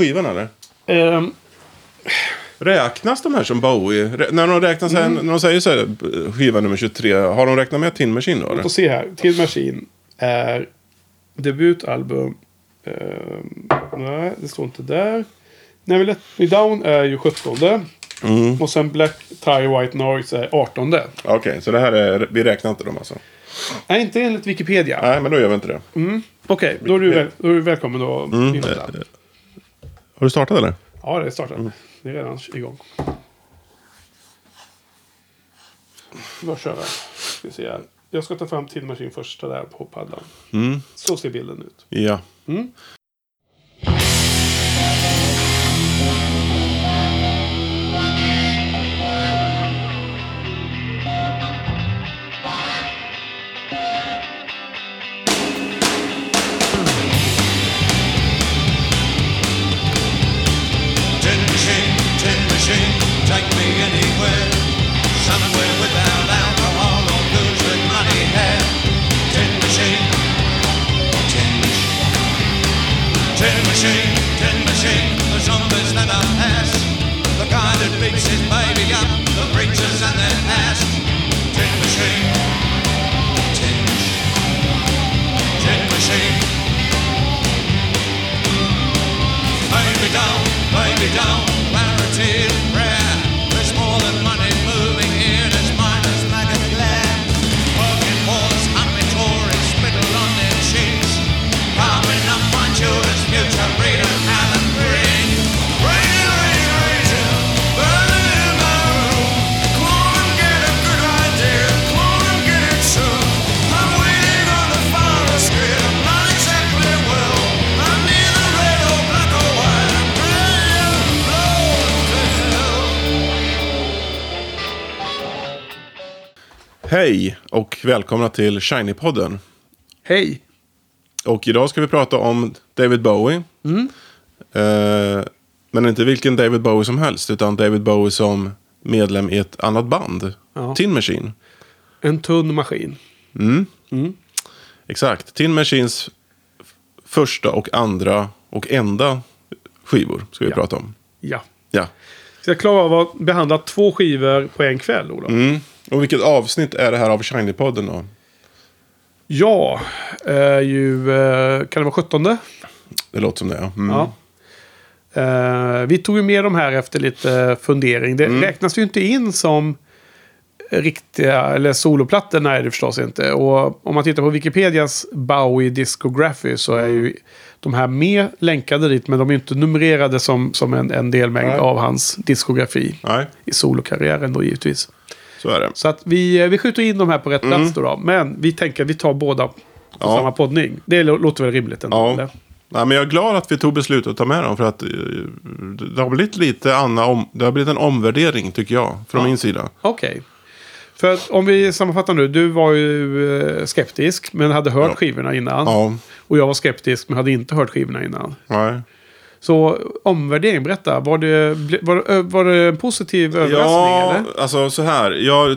skivan eller? Räknas de här som Bowie? När de räknas här, när de säger så här, skiva nummer 23, har de räknat med Tin Machine då? Eller? Låt oss se här. Tin Machine är debutalbum. Nej, det står inte där. Let Me Down är ju 17:e. Mm. Och sen Black Tie White Noise är 18:e. Okej, okay, så det här är, vi räknar inte dem alltså? Nej, inte enligt Wikipedia. Nej, men då gör vi inte det. Mm. Okej, okay, då är du välkommen då. Mm. Har du startat eller? Ja, det är startat. Mm. Det är redan igång. Vad kör vi? Ska vi se här. Jag ska ta fram Tin Machine första där på paddan. Mm. Så ser bilden ut. Ja. Mm. Take me anywhere, somewhere without alcohol or booze with money hair. Tin Machine, Tin Machine, Tin Machine, Tin Machine. The zombies never pass. The guy that beats his baby up, the preachers and their past. Tin Machine, Tin Machine, Tin Machine. Baby doll, clarity and prayer. There's more than money moving here, there's miners like a glare. Working wars, happy Tories, spittle on their cheeks. Carving up my children's future, freedom, Alan Green. Rain, rain, rain, burning in my room. Come on and get a good idea, come on and get it soon. I'm waiting on the fire escape, I'm not exactly well. I'm neither red or black or white. Hej och välkomna till Shiny-podden. Hej. Och idag ska vi prata om David Bowie. Mm. Men inte vilken David Bowie som helst, utan David Bowie som medlem i ett annat band. Ja. Tin Machine. En tunn maskin. Mm. Mm. Exakt. Tin Machines första och andra och enda skivor ska vi prata om. Ja. Ja. Ska jag klara av att behandla 2 skivor på en kväll, Olof? Mm. Och vilket avsnitt är det här av Shiny-podden då? Ja, kan det vara 17:e? Det låter som det, ja. Mm. Ja. Vi tog ju med de här efter lite fundering. Det räknas ju inte in som riktiga, eller soloplattor, nej det förstås inte. Och om man tittar på Wikipedias Bowie Discography så är ju de här med länkade dit, men de är inte numrerade som en delmängd av hans diskografi. Nej. I solokarriären då givetvis. Så är det. Så att vi skjuter in de här på rätt plats då. Men vi tänker att vi tar båda på samma poddning. Det låter väl rimligt ändå, eller? Nej, men jag är glad att vi tog beslut att ta med dem. För att det har blivit det har blivit en omvärdering, tycker jag. Från min sida. Okej. Okay. För att, om vi sammanfattar nu. Du var ju skeptisk, men hade hört skivorna innan. Ja. Och jag var skeptisk, men hade inte hört skivorna innan. Nej. Så omvärdering, berätta. Var det en positiv överraskning eller? Ja, alltså så här. Jag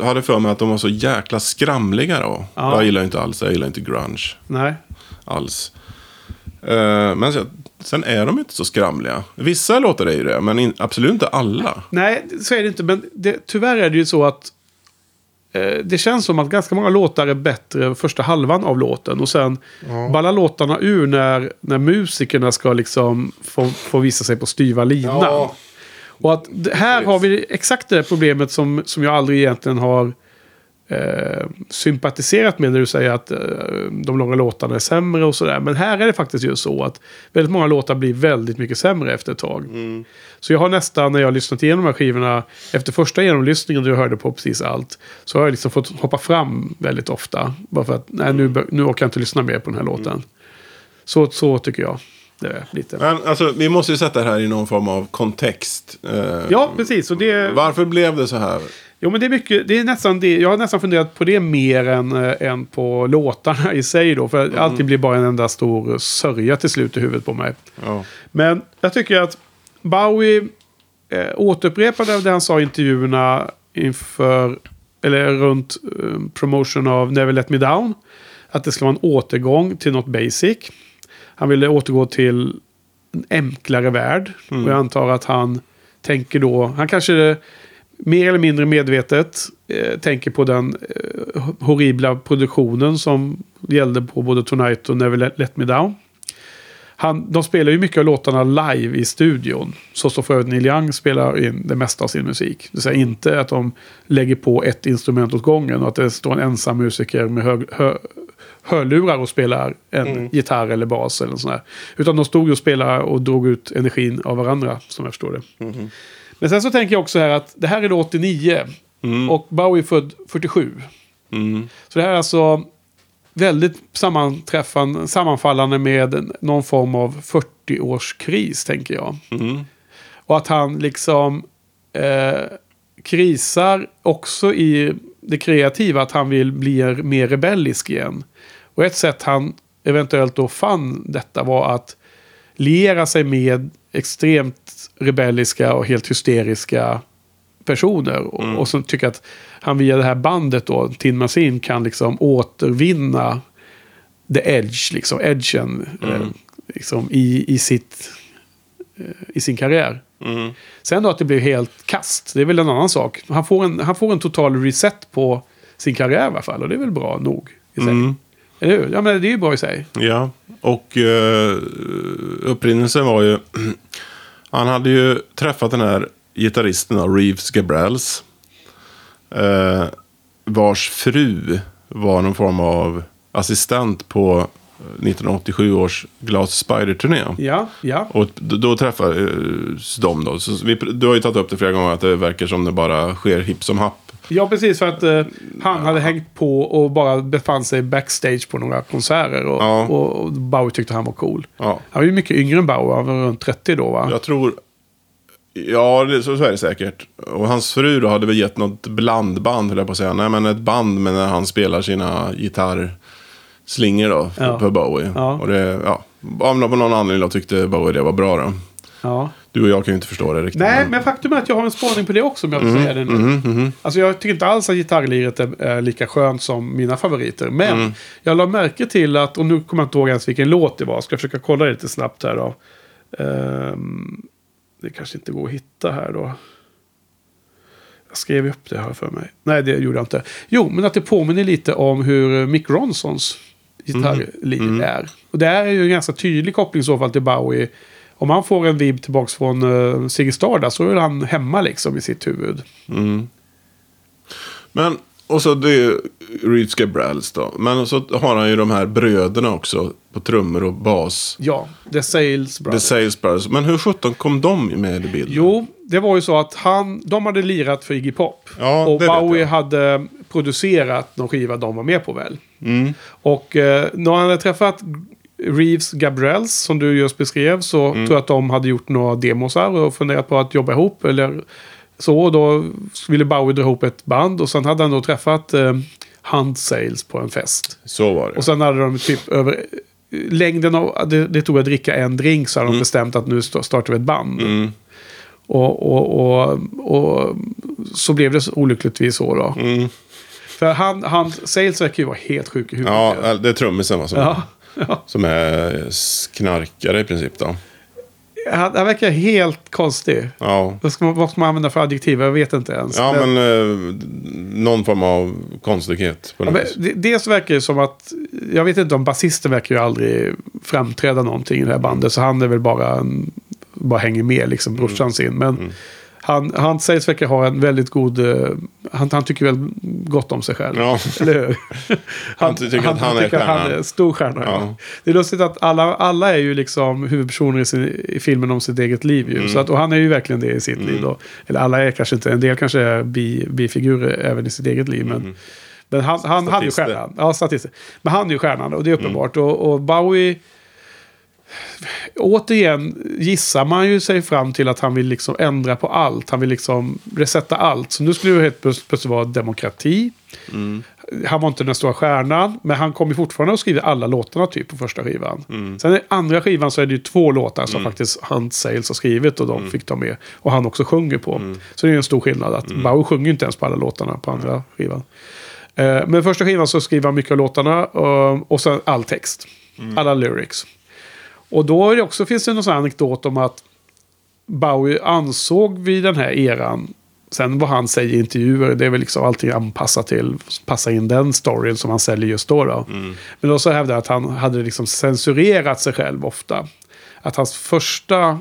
hade för mig att de var så jäkla skramliga då. Ja. Jag gillar inte alls, jag gillar inte grunge. Nej. Alls. Men sen är de inte så skramliga. Vissa låter det ju det, men absolut inte alla. Nej, så är det inte. Men tyvärr är det ju så att det känns som att ganska många låtar är bättre första halvan av låten. Och sen ballar låtarna ur när musikerna ska liksom få visa sig på styva linan. Ja. Och att här har vi exakt det problemet som jag aldrig egentligen har sympatiserat med när du säger att de långa låtarna är sämre och sådär. Men här är det faktiskt ju så att väldigt många låtar blir väldigt mycket sämre efter ett tag. Mm. Så jag har nästan, när jag har lyssnat igenom de här skivorna efter första genomlyssningen, då jag hörde på precis allt, så har jag liksom fått hoppa fram väldigt ofta. Bara för att, nu orkar jag inte lyssna mer på den här låten. Mm. Så tycker jag. Det är lite. Men alltså, vi måste ju sätta det här i någon form av kontext. Ja, precis. Och varför blev det så här? Jo, men jag har nästan funderat på det mer än på låtarna i sig då. För alltid blir bara en enda stor sörja till slut i huvudet på mig. Ja. Men jag tycker att Bowie återupprepade det han sa i intervjuerna runt promotion av Never Let Me Down. Att det skulle vara en återgång till något basic. Han ville återgå till enklare värld. Och jag antar att han tänker då, han kanske mer eller mindre medvetet tänker på den horribla produktionen som gällde på både Tonight och Never Let Me Down. De spelar ju mycket av låtarna live i studion. Så står för att Neil Young spelar in det mesta av sin musik. Det säger inte att de lägger på ett instrument åt gången och att det står en ensam musiker med hörlurar och spelar en gitarr eller bas eller sån här. Utan de stod och spelade och drog ut energin av varandra, som jag förstår det. Mm. Men sen så tänker jag också här att det här är då 89 och Bowie är född 47. Mm. Så det här är alltså väldigt sammanfallande med någon form av 40-årskris, tänker jag. Mm. Och att han liksom krisar också i det kreativa, att han vill bli mer rebellisk igen. Och ett sätt han eventuellt då fann detta var att liera sig med extremt rebelliska och helt hysteriska personer och som tycker att han via det här bandet då, Tin Machine, kan liksom återvinna the edge, liksom edgen liksom i sin karriär. Sen då att det blir helt kast, det är väl en annan sak. Han får en total reset på sin karriär i alla fall, och det är väl bra nog i sig. Eller hur? Ja, men det är ju bra i sig. Ja, och upprinnelsen var ju han hade ju träffat den här gitarristen av Reeves Gabrels, vars fru var någon form av assistent på 1987 års Glass Spider-turné. Ja, ja. Och då träffades de då. Så du har ju tagit upp det flera gånger att det verkar som det bara sker hipp som happ. Ja, precis, för att han hade hängt på och bara befann sig backstage på några konserter och Bowie tyckte han var cool. Ja. Han var ju mycket yngre än Bowie, han var runt 30 då, va? Jag tror... Ja, så är det säkert. Och hans fru då hade väl gett något blandband, höll jag på att säga. Nej, men ett band med när han spelar sina gitarrslingor då, på Bowie. Ja. Och det, av någon anledning då tyckte Bowie det var bra då. Ja. Du och jag kan ju inte förstå det riktigt. Nej, men faktum är att jag har en spårning på det också, om jag får säga det nu. Alltså jag tycker inte alls att gitarrliret är lika skönt som mina favoriter. Men jag la märke till att, och nu kommer jag inte ihåg ens vilken låt det var. Ska jag försöka kolla det lite snabbt här då. Det kanske inte går att hitta här då. Jag skrev upp det här för mig. Nej, det gjorde jag inte. Jo, men att det påminner lite om hur Mick Ronsons gitarrliv är. Och det är ju en ganska tydlig koppling i så fall till Bowie. Om han får en vibb tillbaka från Ziggy Stardust så är han hemma liksom i sitt huvud. Mm. Men, och så det är Reeves Gabrels då. Men så har han ju de här bröderna också på trummor och bas. Ja, The Sales Brothers. Men hur sjutton kom de med i bilden? Jo, det var ju så att de hade lirat för Iggy Pop. Ja, och Bowie hade producerat någon skiva de var med på väl. Mm. Och när han hade träffat Reeves Gabrels, som du just beskrev, så tror jag att de hade gjort några demosar och funderat på att jobba ihop eller så. Då ville Bowie dra ihop ett band och sen hade han då träffat Hunt Sales på en fest. Så var det. Och sen hade de typ över längden av, det tog att dricka en drink, så hade de bestämt att nu startar vi ett band. Mm. Och så blev det så olyckligtvis så då. Mm. För Hunt Sales verkar ju vara helt sjuk i huvudet. Ja, det är trummisen alltså. Ja. Som är knarkare i princip då. Han verkar helt konstig. Ja. Vad ska man använda för adjektiv? Jag vet inte ens. Ja, men någon form av konstighet. På dels verkar det som att... Jag vet inte om basisten verkar ju aldrig framträda någonting i det här bandet. Så han är väl bara hänger med liksom brorsans in. Men han sägs verkar ha en väldigt god... Han tycker väl gott om sig själv. Ja. Eller hur? Han tycker att han är stor stjärna. Ja. Det är lustigt att alla är ju liksom huvudpersoner i filmen om sitt eget liv. Ju. Så att, och han är ju verkligen det i sitt liv. Då. Eller alla är kanske inte. En del kanske är bifigurer även i sitt eget liv. Men han är ju stjärnan. Ja, statister. Men han är ju stjärnan och det är uppenbart. Och Bowie... Återigen gissar man ju sig fram till att han vill liksom ändra på allt. Han vill liksom resetta allt. Så nu skulle det helt plötsligt vara demokrati. Han var inte den stora stjärnan, men han kom ju fortfarande och skriva alla låtarna typ på första skivan. Sen i andra skivan så är det ju två låtar som faktiskt Hunt Sales har skrivit och de fick ta med. Och han också sjunger på. Så det är en stor skillnad att Bowie sjunger inte ens på alla låtarna på andra skivan. Men första skivan så skriver han mycket av låtarna och sen all text. Alla lyrics. Och då är det också, finns det någon sån anekdot om att Bowie ansåg vid den här eran, sen vad han säger i intervjuer, det är väl liksom alltid anpassat till, passa in den storyn som han säljer just då. Mm. Men då så hävdade att han hade liksom censurerat sig själv ofta. Att hans första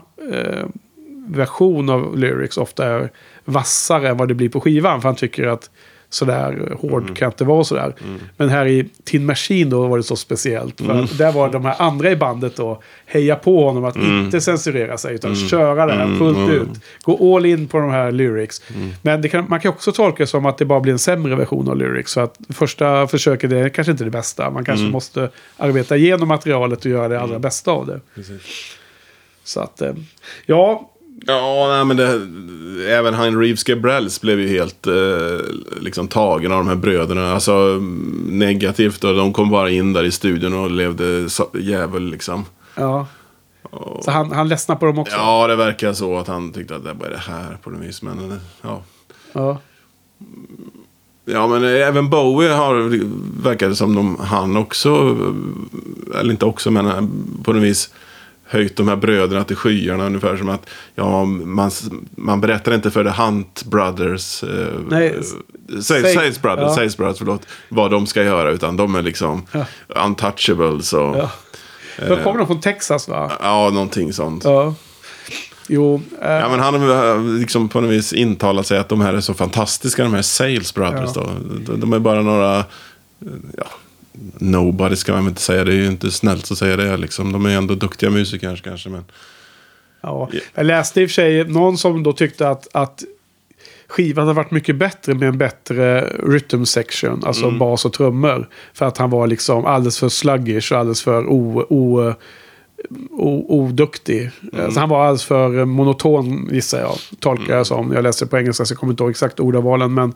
version av lyrics ofta är vassare än vad det blir på skivan, för han tycker att sådär hård kan inte vara sådär. Mm. Men här i Tin Machine då var det så speciellt. För att där var de här andra i bandet då heja på honom att inte censurera sig utan köra det här fullt ut. Gå all in på de här lyrics. Mm. Men det kan, man kan också tolka det som att det bara blir en sämre version av lyrics. Så att första försöket är kanske inte det bästa. Man kanske måste arbeta igenom materialet och göra det allra bästa av det. Precis. Så att, ja... Ja, nej, men det, även han Reeves Gabrels blev ju helt liksom tagen av de här bröderna, alltså negativt, och de kom bara in där i studion och levde jävel liksom. Ja. Och, så han ledsnade på dem också. Ja, det verkar så att han tyckte att det var det här på något vis, men ja. Ja. Ja, men även Bowie har verkade som han också, eller inte också, men på något vis höjt de här bröderna till skyarna, ungefär som att ja, man berättar inte för The Hunt Brothers Sales Brothers, ja. Sales Brothers, förlåt, vad de ska göra, utan de är liksom untouchable, så. Ja. Då kommer de från Texas, va? Ja, någonting sånt. Ja. Jo, ja, men han har liksom på något vis intalat sig att de här är så fantastiska, de här Sales Brothers då. De är bara några nobody ska man inte säga, det är ju inte snällt att säga det liksom, de är ju ändå duktiga musiker kanske, men... Ja, jag läste i och för sig någon som då tyckte att skivan hade varit mycket bättre med en bättre rhythm section, alltså bas och trummor, för att han var liksom alldeles för sluggish och alldeles för oduktig. Så han var alldeles för monoton, gissar jag, tolkar jag som. Jag läste på engelska så jag kommer inte ihåg exakt ordavalen, men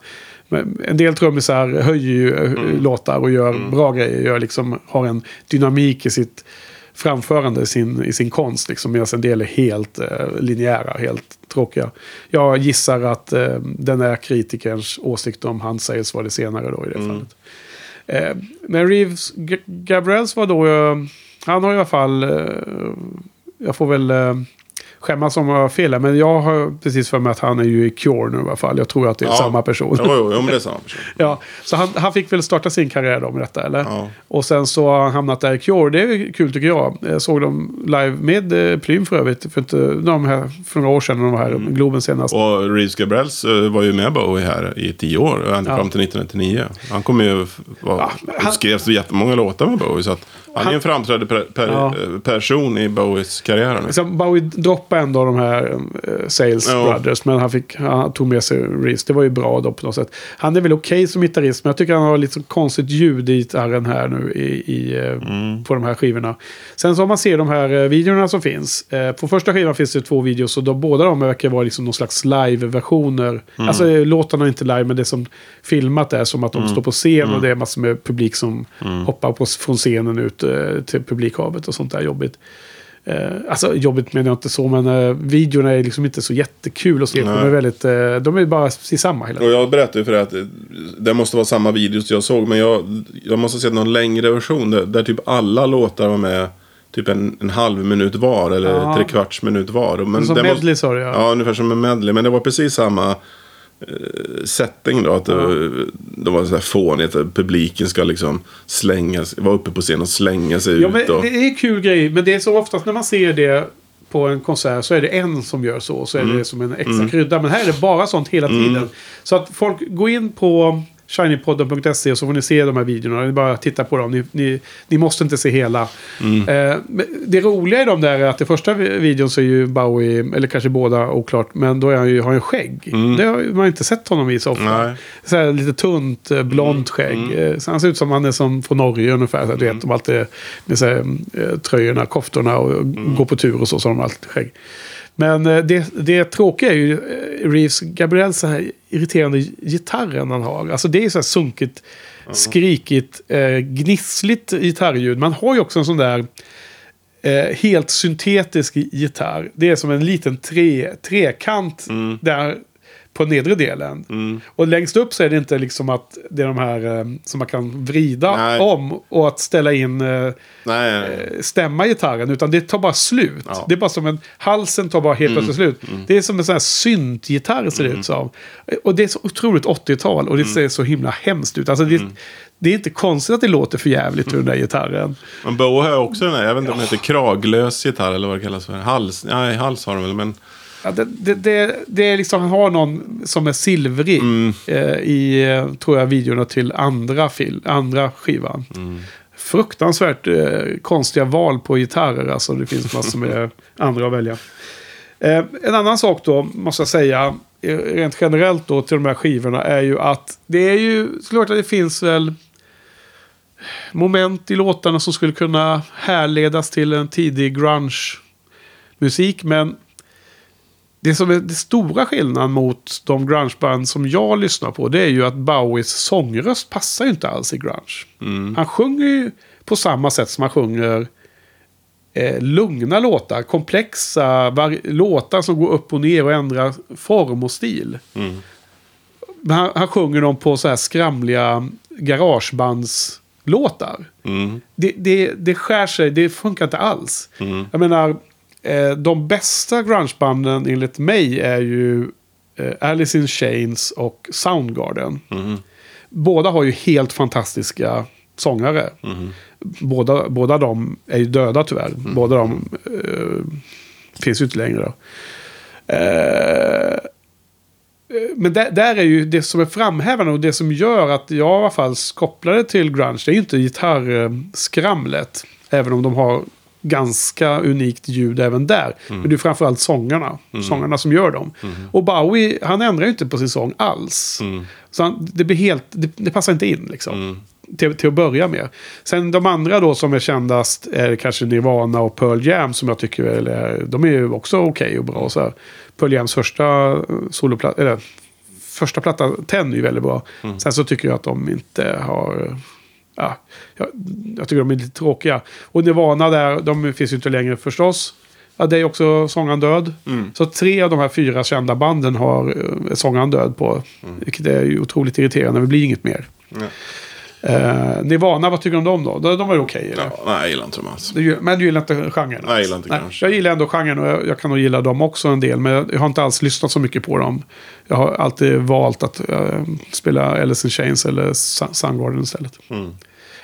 en del trummisar höjer ju låtar och gör bra grejer, gör liksom, har en dynamik i sitt framförande, i sin konst liksom, medan en del är helt linjära, helt tråkiga. Jag gissar att den här kritikerns åsikt om Hunt Sales var det senare då i det fallet. Men Reeves Gabrels var då han har i alla fall, jag får väl skämmas om jag har fel, men jag har precis för mig att han är ju i Cure nu i alla fall. Jag tror att det är samma person. Jo, men det är samma person. Ja, så han fick väl starta sin karriär då med detta, eller? Ja. Och sen så har han hamnat där i Cure. Det är kul tycker jag. Jag såg dem live med Plym för övrigt, för inte de här för några år sedan, de var här Globen senast. Och Reeves Gabrels var ju med Bowie här i 10 år, ända fram till 1999. Han kom ju skrev så jättemånga låtar med Bowie, så att han är en framträdande person i Bowies karriär. Liksom, Bowie droppade ändå de här Sales Brothers, men han tog med sig Reeves. Det var ju bra då på något sätt. Han är väl okej som gitarrist, men jag tycker han har lite konstigt ljud i gitarren här nu på de här skivorna. Sen så om man ser de här videorna som finns. På första skivan finns det 2 videos, och då båda de verkar vara liksom någon slags live-versioner. Alltså låtarna är inte live, men det som filmat är som att de står på scen och det är massor med publik som hoppar från scenen ut till publikhavet och sånt där jobbigt. Alltså jobbigt menar jag inte så, men videorna är liksom inte så jättekul att se. De är väldigt, de är bara i samma hela. Och jag berättade för dig att det måste vara samma videos jag såg, men jag måste ha sett någon längre version där typ alla låtar var med typ en halv minut var, eller 3/4 minut var. Men som medley sa du, ja, ungefär som en medley, men det var precis samma setting då, att det var så här fånigt att publiken ska liksom vara uppe på scenen och slänga sig ut. Men det är en kul grej, men det är så oftast när man ser det på en konsert så är det en som gör så är det som en extra krydda, men här är det bara sånt hela tiden. Så att folk, gå in på shinypodden.se och så får ni se de här videorna. Ni bara titta på dem. Ni måste inte se hela. Det roliga i dem där är att i första videon så är ju Bowie, eller kanske båda, oklart, men då är han ju, har en skägg. Det har man inte sett honom i så ofta. Så här lite tunt, blont skägg. Så han ser ut som han är som från Norge ungefär. Så du vet, de alltid med så här, tröjorna, koftorna och går på tur och så har de alltid skägg. Men det tråkiga är ju Reeves Gabrels så här irriterande gitarren han har. Alltså det är så här sunkigt, skrikigt, gnissligt gitarrljud. Man har ju också en sån där helt syntetisk gitarr. Det är som en liten trekant där på nedre delen. Mm. Och längst upp så är det inte liksom att det är de här som man kan vrida om och att ställa in stämma gitarren, utan det tar bara slut. Ja. Det är bara som en, halsen tar bara helt plötsligt slut. Mm. Det är som en sån här syntgitarr ser det ut som. Och det är så otroligt 80-tal och det ser så himla hemskt ut. Alltså det är inte konstigt att det låter för jävligt ur den där gitarren. Men Bowie har också den här, jag vet inte om det heter kraglös gitarr eller vad det kallas för. Hals, nej, hals har de väl, men ja, det är liksom, han har någon som är silvrig i, tror jag, videorna till andra skivan. Mm. Fruktansvärt konstiga val på gitarrer, alltså det finns massor med andra att välja. En annan sak då, måste jag säga, rent generellt då till de här skivorna är ju att det är ju, klart att det finns väl moment i låtarna som skulle kunna härledas till en tidig grunge-musik, men det som är det stora skillnaden mot de grungeband som jag lyssnar på, det är ju att Bowies sångröst passar ju inte alls i grunge. Mm. Han sjunger ju på samma sätt som han sjunger lugna låtar, komplexa låtar som går upp och ner och ändrar form och stil. Mm. Han sjunger dem på så här skramliga garagebandslåtar. Mm. Det skär sig, det funkar inte alls. Mm. Jag menar, de bästa grungebanden enligt mig är ju Alice in Chains och Soundgarden. Mm. Båda har ju helt fantastiska sångare. Mm. Båda de är ju döda tyvärr. Mm. Båda de finns ju inte längre då. Men där är ju det som är framhävande och det som gör att jag i alla fall kopplade till grunge, det är ju inte gitarrskramlet, även om de har ganska unikt ljud även där. Mm. Men det är framförallt sångarna. Mm. Sångarna som gör dem. Mm. Och Bowie, han ändrar ju inte på sin sång alls. Mm. Så det blir helt, det passar inte in liksom. Mm. Till att börja med. Sen de andra då som är kändast är kanske Nirvana och Pearl Jam, som jag tycker är, de är ju också okej och bra så här. Pearl Jams första platta Ten är ju väldigt bra. Mm. Sen så tycker jag att de inte har, ja, jag tycker de är lite tråkiga. Och Nirvana där, de finns ju inte längre förstås. Ja, det är också sångaren död. Mm. Så 3 av de här 4 kända banden har sångaren död på. Vilket är ju otroligt irriterande. Det blir inget mer. Mm. Nirvana, vad tycker du om dem då? De var ju okej, eller? Ja, nej, jag gillar inte dem alls. Men du gillar inte genren? Nej, jag gillar inte genren. Jag gillar ändå genren och jag kan nog gilla dem också en del, men jag har inte alls lyssnat så mycket på dem. Jag har alltid valt att spela Alice in Chains eller Soundgarden istället. Mm.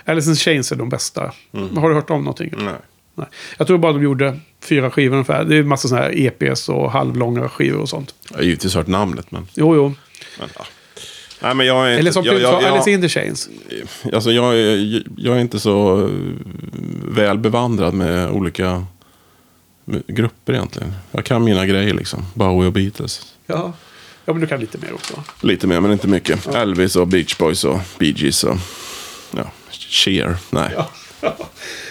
Alice in Chains är de bästa. Mm. Har du hört om någonting? Nej. Nej. Jag tror bara de gjorde 4 skivor ungefär. Det är en massa sådana här EPs och halvlånga skivor och sånt. Jag har givetvis hört namnet, men... Jo. Men, ja. Nej, men jag är inte, eller som Alice in the Chains. Alltså jag är inte så väl bevandrad med olika grupper egentligen. Jag kan mina grejer liksom. Bowie och Beatles. Ja. Ja, men du kan lite mer också. Lite mer, men inte mycket. Ja. Elvis och Beach Boys och Bee Gees och Cher. Nej. Ja.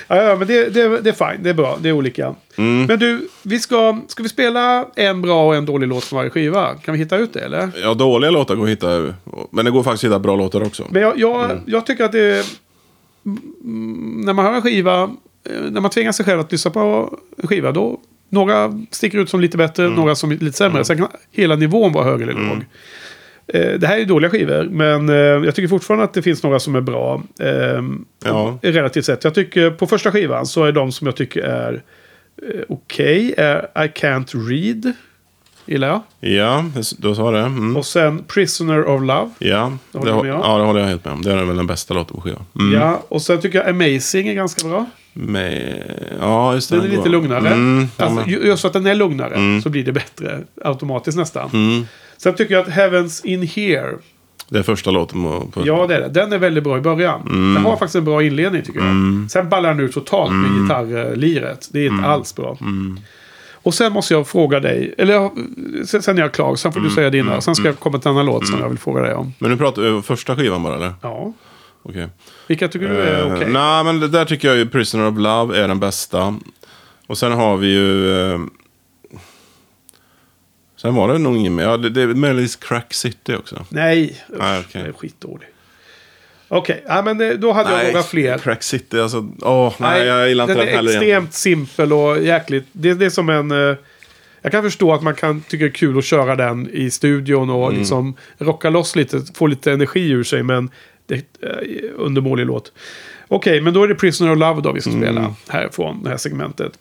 Ja, men det är fine, det är bra, det är olika. Mm. Men du, ska vi spela en bra och en dålig låt från varje skiva? Kan vi hitta ut det, eller? Ja, dåliga låtar går att hitta, men det går faktiskt att hitta bra låtar också. Men jag tycker att det, när man hör en skiva, när man tvingar sig själv att lyssna på en skiva, då några sticker ut som lite bättre, några som lite sämre. Sen kan hela nivån vara hög eller låg. Det här är ju dåliga skivor, men jag tycker fortfarande att det finns några som är bra relativt sett. Jag tycker på första skivan så är de som jag tycker är okej. I Can't Read gillar jag. Ja, då sa det. Mm. Och sen Prisoner of Love. Ja, det håller jag helt med om. Det är väl den bästa låten på skivan. Mm. Ja, och sen tycker jag Amazing är ganska bra. Just det. Den är lite lugnare. Mm, alltså, just för att den är lugnare så blir det bättre automatiskt nästan. Mm. Sen tycker jag att Heaven's In Here. Det är första låten på... Ja, det är det. Den är väldigt bra i början. Mm. Den har faktiskt en bra inledning tycker jag. Mm. Sen ballar den ut totalt med gitarrliret. Det är inte alls bra. Mm. Och sen måste jag fråga dig, eller sen är jag klar, sen får du säga dina. Sen ska jag komma till en annan låt som jag vill fråga dig om. Men nu pratar du första skivan bara, eller? Ja. Okej. Vilka tycker du är okej? Nej, men det där tycker jag ju Prisoner of Love är den bästa. Och sen har vi ju... Sen var det nog ingen mer. Ja, det är möjligtvis Crack City också. Nej, okay. Det är skitdålig. Okej, men då hade jag några fler. Crack City, alltså... jag gillar inte den heller. Den är extremt simpel och jäkligt... Det är som en... Jag kan förstå att man kan tycka det är kul att köra den i studion och liksom rocka loss lite, få lite energi ur sig, men det är undermålig låt. Okej, men då är det Prisoner of Love då vi ska spela härifrån det här segmentet.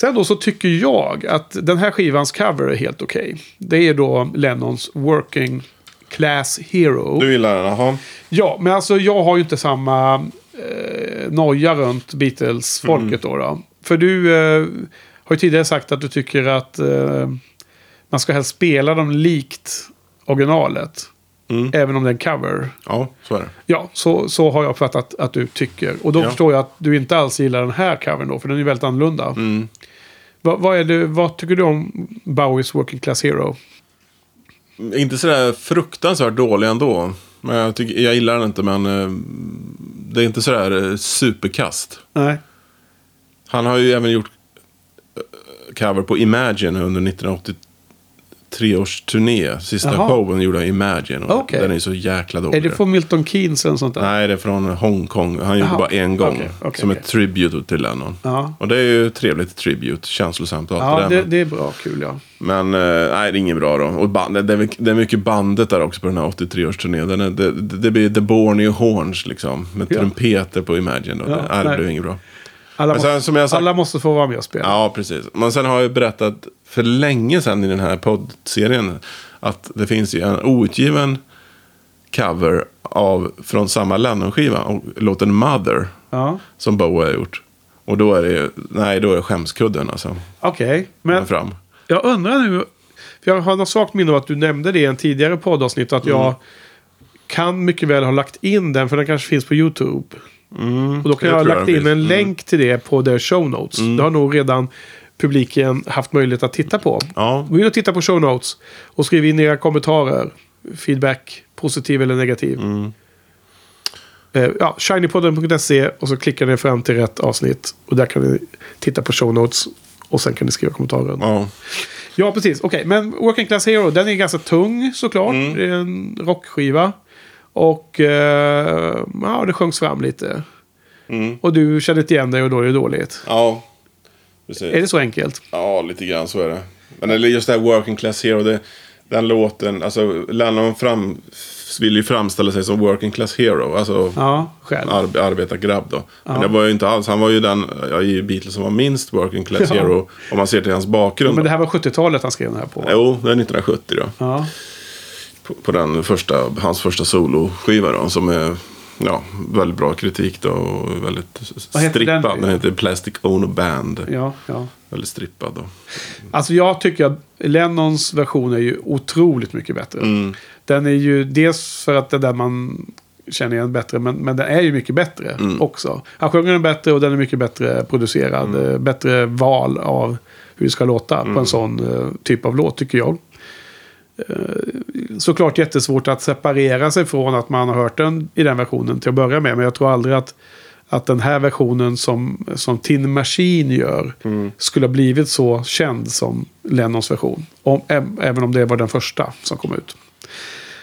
Sen då så tycker jag att den här skivans cover är helt okej. Det är då Lennons Working Class Hero. Du gillar den, aha. Ja, men alltså jag har ju inte samma noja runt Beatles-folket då. För du har ju tidigare sagt att du tycker att man ska helst spela dem likt originalet. Mm. Även om det är en cover. Ja, så är det. Ja, så har jag uppfattat att du tycker. Och då förstår jag att du inte alls gillar den här covern då, för den är väldigt annorlunda. Mm. Vad tycker du om Bowies Working Class Hero? Inte sådär fruktansvärt dålig ändå. Men jag gillar den inte, men det är inte sådär superkast. Nej. Han har ju även gjort cover på Imagine under 1983 års turné. Sista showen gjorde Imagine. Okay. Den är så jäkla dålig. Är det från Milton Keynes eller sånt där? Nej, det är från Hongkong. Han gjorde bara en gång. Ett tribute till Lennon. Aha. Och det är ju trevligt tribute. Känslosamt. Ja, det är bra. Kul, ja. Men nej, det är inget bra då. Och det är mycket bandet där också på den här 83-års turné. Det blir The Born New Horns liksom. Med trumpeter på Imagine. Då. Ja, det blir inget bra. Alla måste få vara med och spela. Ja, precis. Men sen har jag berättat för länge sedan i den här poddserien att det finns ju en outgiven cover från samma Lennon-skiva, låten Mother, som Bowie har gjort. Och då är det skämskudden alltså. Okej, men fram. Jag undrar nu, för jag har något svagt minne av att du nämnde det i en tidigare poddavsnitt, att jag kan mycket väl ha lagt in den, för den kanske finns på YouTube. Mm, och då kan jag ha lagt in en länk till det på The Show Notes. Det har nog redan publiken haft möjlighet att titta på. Gå in och titta på Show Notes och skriv in era kommentarer, feedback, positiv eller negativ. Shinypodden.se, och så klickar ni fram till rätt avsnitt och där kan ni titta på Show Notes och sen kan ni skriva kommentarer. Ja, precis. Okej. Men Working Class Hero, den är ganska tung såklart. Det är en rockskiva. Och det sjöngs fram lite. Och du kände inte igen dig och då är det dåligt. Ja, precis. Är det så enkelt? Ja, lite grann så är det. Men just det här Working Class Hero, den låten, alltså Lennon vill ju framställa sig som Working Class Hero. Alltså själv. Arbetargrabb då. Men det var ju inte alls, han var ju den i Beatles som var minst Working Class Hero. Om man ser till hans bakgrund. Ja, men det här var 70-talet han skrev den här på. Jo, det är 1970 då. På hans första soloskiva då, som är ja, väldigt bra kritik då och väldigt strippad. Den heter Plastic Ono Band. Ja, ja. Väldigt strippad då. Alltså jag tycker att Lennons version är ju otroligt mycket bättre. Mm. Den är ju dels för att det där man känner igen bättre, men den är ju mycket bättre också. Han sjunger den bättre och den är mycket bättre producerad. Bättre val av hur det ska låta på en sån typ av låt tycker jag. Såklart jättesvårt att separera sig från att man har hört den i den versionen till att börja med, men jag tror aldrig att den här versionen som Tin Machine gör skulle ha blivit så känd som Lennons version, även om det var den första som kom ut.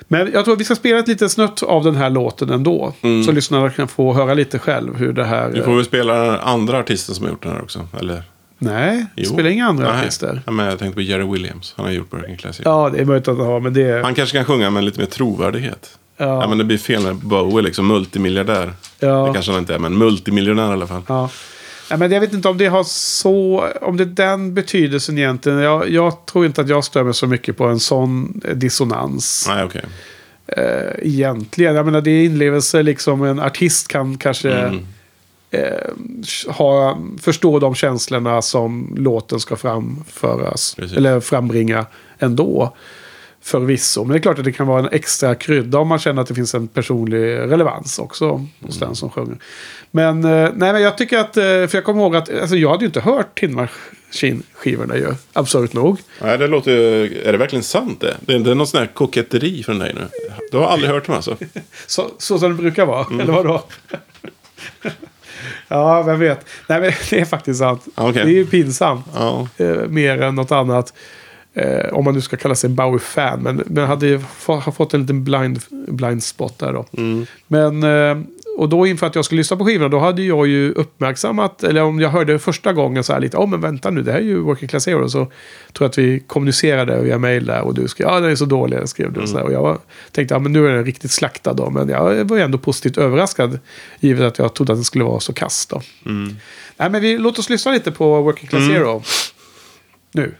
Men jag tror att vi ska spela ett litet snutt av den här låten ändå, så lyssnarna kan få höra lite själv hur det här... Du får väl spela den andra artisten som har gjort den här också, eller... Nej, det spelar inga andra artister. Ja, men jag tänkte på Jerry Williams. Han har gjort Burger Classic. Ja, det är möjligt att ha, men det... Han kanske kan sjunga med lite mer trovärdighet. Ja, ja men det blir fel när Bowie liksom multimiljardär. Ja. Det kanske han inte är, men multimiljonär i alla fall. Ja. Ja, men jag vet inte om det har så... Om det är den betydelsen egentligen. Jag tror inte att jag stör mig så mycket på en sån dissonans. Nej, okej. Egentligen. Jag menar, det är inlevelse liksom. En artist kan kanske... förstå de känslorna som låten ska framföras. Precis. Eller frambringa ändå förvisso, men det är klart att det kan vara en extra krydda om man känner att det finns en personlig relevans också hos den som sjunger. Men nej, men jag tycker att, för jag kommer ihåg att alltså, jag hade ju inte hört Tin Machine-skivorna ju, absolut nog. Nej, det låter ju, är det verkligen sant det? Det är någon sån här koketteri för den där nu. Du har aldrig hört dem alltså? så som det brukar vara, eller vadå? Ja, vem vet. Nej, men det är faktiskt sant. Okay. Det är ju pinsamt. Mer än något annat. Om man nu ska kalla sig Bowie-fan. Men hade ju fått en liten blind spot där då. Men, och då inför att jag skulle lyssna på skivorna, då hade jag ju uppmärksammat, eller om jag hörde första gången så här lite, men vänta nu, det här är ju Working Class Hero. Så tror jag att vi kommunicerade via mejl där, och du skrev, den är så dålig, jag skrev det och så där. Och jag tänkte, men nu är den riktigt slaktad då. Men jag var ju ändå positivt överraskad, givet att jag trodde att den skulle vara så kass då. Nej, men låt oss lyssna lite på Working Class Hero nu.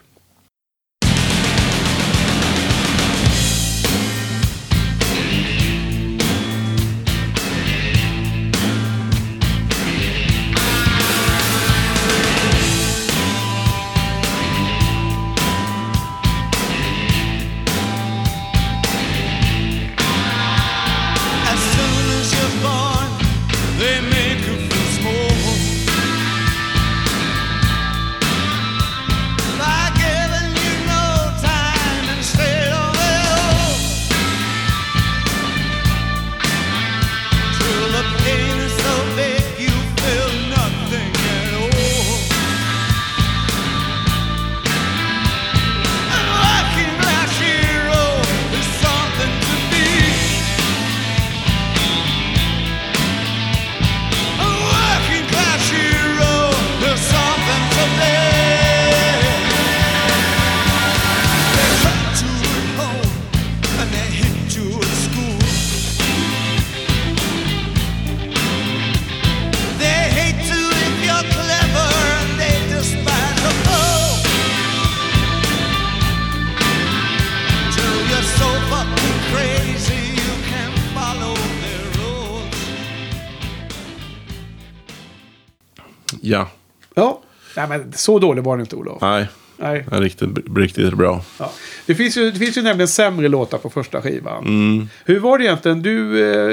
Men så dålig var det inte, Olof. Nej. Det är riktigt bra. Ja. Det finns ju nämligen sämre låtar på första skivan. Hur var det egentligen?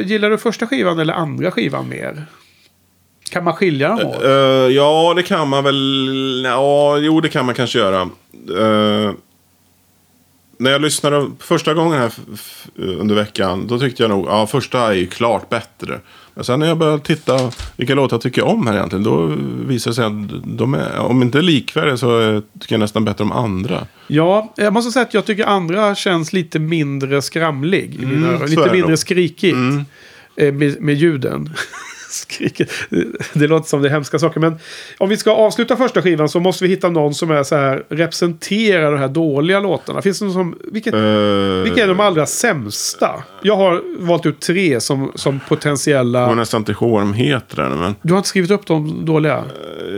Gillade du första skivan eller andra skivan mer? Kan man skilja dem åt? Ja, det kan man väl. Ja, jo, det kan man kanske göra. När jag lyssnade första gången här under veckan, då tyckte jag nog första är ju klart bättre. Men sen när jag började titta vilka låtar jag tycker om här egentligen, då visar det sig att de är, om inte likvärdiga, så tycker jag nästan bättre om andra. Ja, jag måste säga att jag tycker andra känns lite mindre skramlig i mina öron. Lite mindre skrikigt med ljuden. Det låter som det är hemska saker, men om vi ska avsluta första skivan så måste vi hitta någon som är så här, representerar de här dåliga låtarna. Finns det någon som, vilka är de allra sämsta? Jag har valt ut tre som potentiella. Jag har nästan inte ihåg vad de heter än, men... Du har inte skrivit upp de dåliga?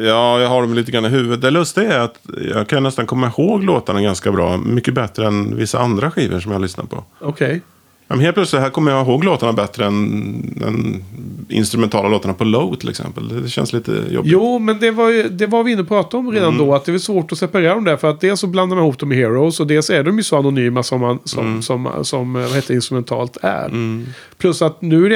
Ja, jag har dem lite grann i huvudet. Det lustiga är att jag kan nästan komma ihåg låtarna ganska bra, mycket bättre än vissa andra skivor som jag lyssnar på. Okej. Men helt plötsligt här kommer jag ihåg låtarna bättre än instrumentala låtarna på Low till exempel. Det känns lite jobbigt. Jo, men det var vi inne och pratade om redan då. Att det är svårt att separera dem där. För att dels så blandar man ihop dem med Heroes. Och dels är de ju så anonyma som vad heter instrumentalt är. Mm. Plus att nu är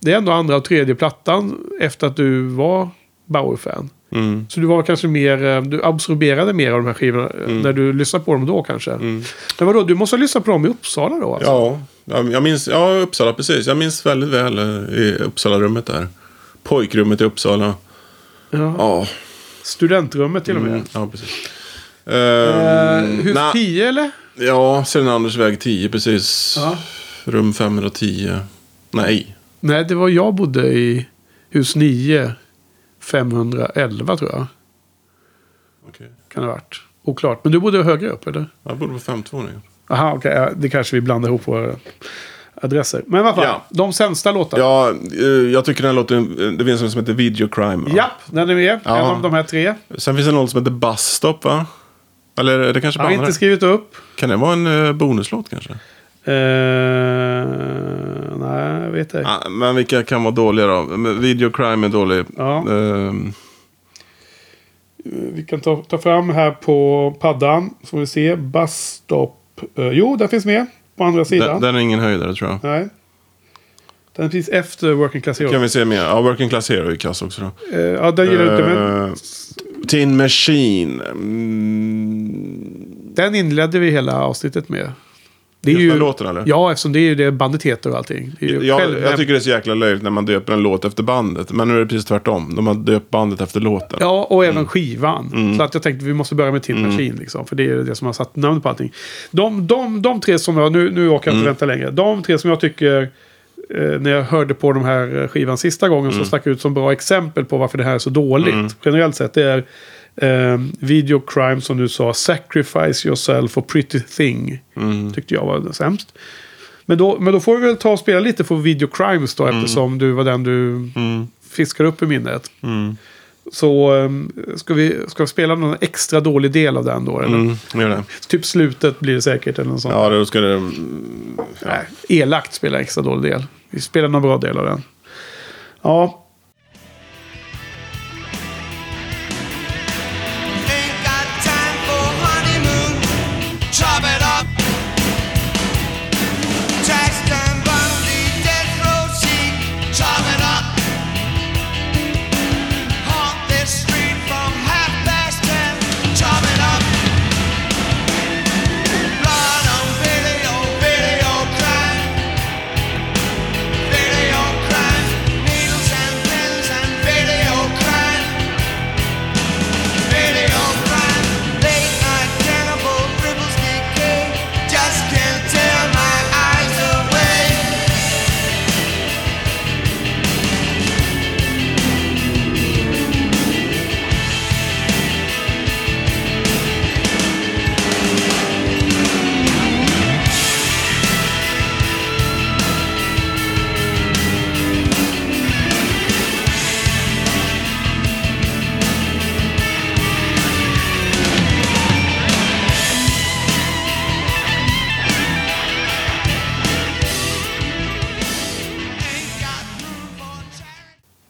det är ändå andra och tredje plattan efter att du var Bowie-fan. Mm. Så du var kanske mer, du absorberade mer av de här skivorna när du lyssnade på dem då kanske. Mm. Men vadå, du måste lyssna på dem i Uppsala då alltså. Ja, jag minns, ja, Uppsala precis. Jag minns väldigt väl i Uppsala-rummet där. Pojkrummet i Uppsala. Ja. Ja. Studentrummet till och med. Ja, precis. Hus 10 eller? Ja, Sören Anders väg 10 precis. Ja. Rum 510. Nej, det var jag bodde i hus 9. 511 tror jag. Okej. Kan det ha varit. Oklart. Men du bodde högre upp eller? Jag bodde på 5-2. Aha, okej. Det kanske vi blandar ihop våra adresser. Men vad fan? Ja. De sämsta låtarna. Ja, jag tycker den låten, det finns en som heter Video Crime. Ja, den är med. Ja. En av de här tre. Sen finns en låt som heter Bus Stop, va? Eller är det kanske bara. Jag har inte skrivit upp. Kan det vara en bonuslåt kanske? Nej, jag vet inte. Ah, men vilka kan vara dåliga då? Video Crime är dålig. Ja. Vi kan ta fram här på paddan. Så får vi se. Bus Stop. Jo, den finns med. På andra sidan. Den är ingen höjdare tror jag. Nej. Den finns efter Working Class Hero. Kan vi se mer? Ja, Working Class Hero är kass också då. Ja, den gillar inte. Men... Tin Machine. Den inledde vi hela avsnittet med. Det är just ju den låten, eller? Ja, eftersom det är ju det bandet heter och allting. Det är ju jag tycker det är så jäkla löjligt när man döper en låt efter bandet. Men nu är det precis tvärtom. De har döpt bandet efter låten. Ja, och även skivan. Så att jag tänkte vi måste börja med Tin Machine liksom. För det är det som har satt namn på allting. De tre som jag... Nu åker jag inte vänta längre. De tre som jag tycker... när jag hörde på de här skivan sista gången så stack ut som bra exempel på varför det här är så dåligt. Generellt sett det är Video Crime som du sa, Sacrifice Yourself for Pretty Thing tyckte jag var det sämst. Men då får vi väl ta och spela lite för Video Crimes då eftersom du var den du fiskar upp i minnet. Så ska vi spela någon extra dålig del av den då? Eller? Gör det. Typ slutet blir det säkert eller något sånt. Ja, då ska det... Ja. Nej, elakt spela extra dålig del. Vi spelar någon bra del av den. Ja.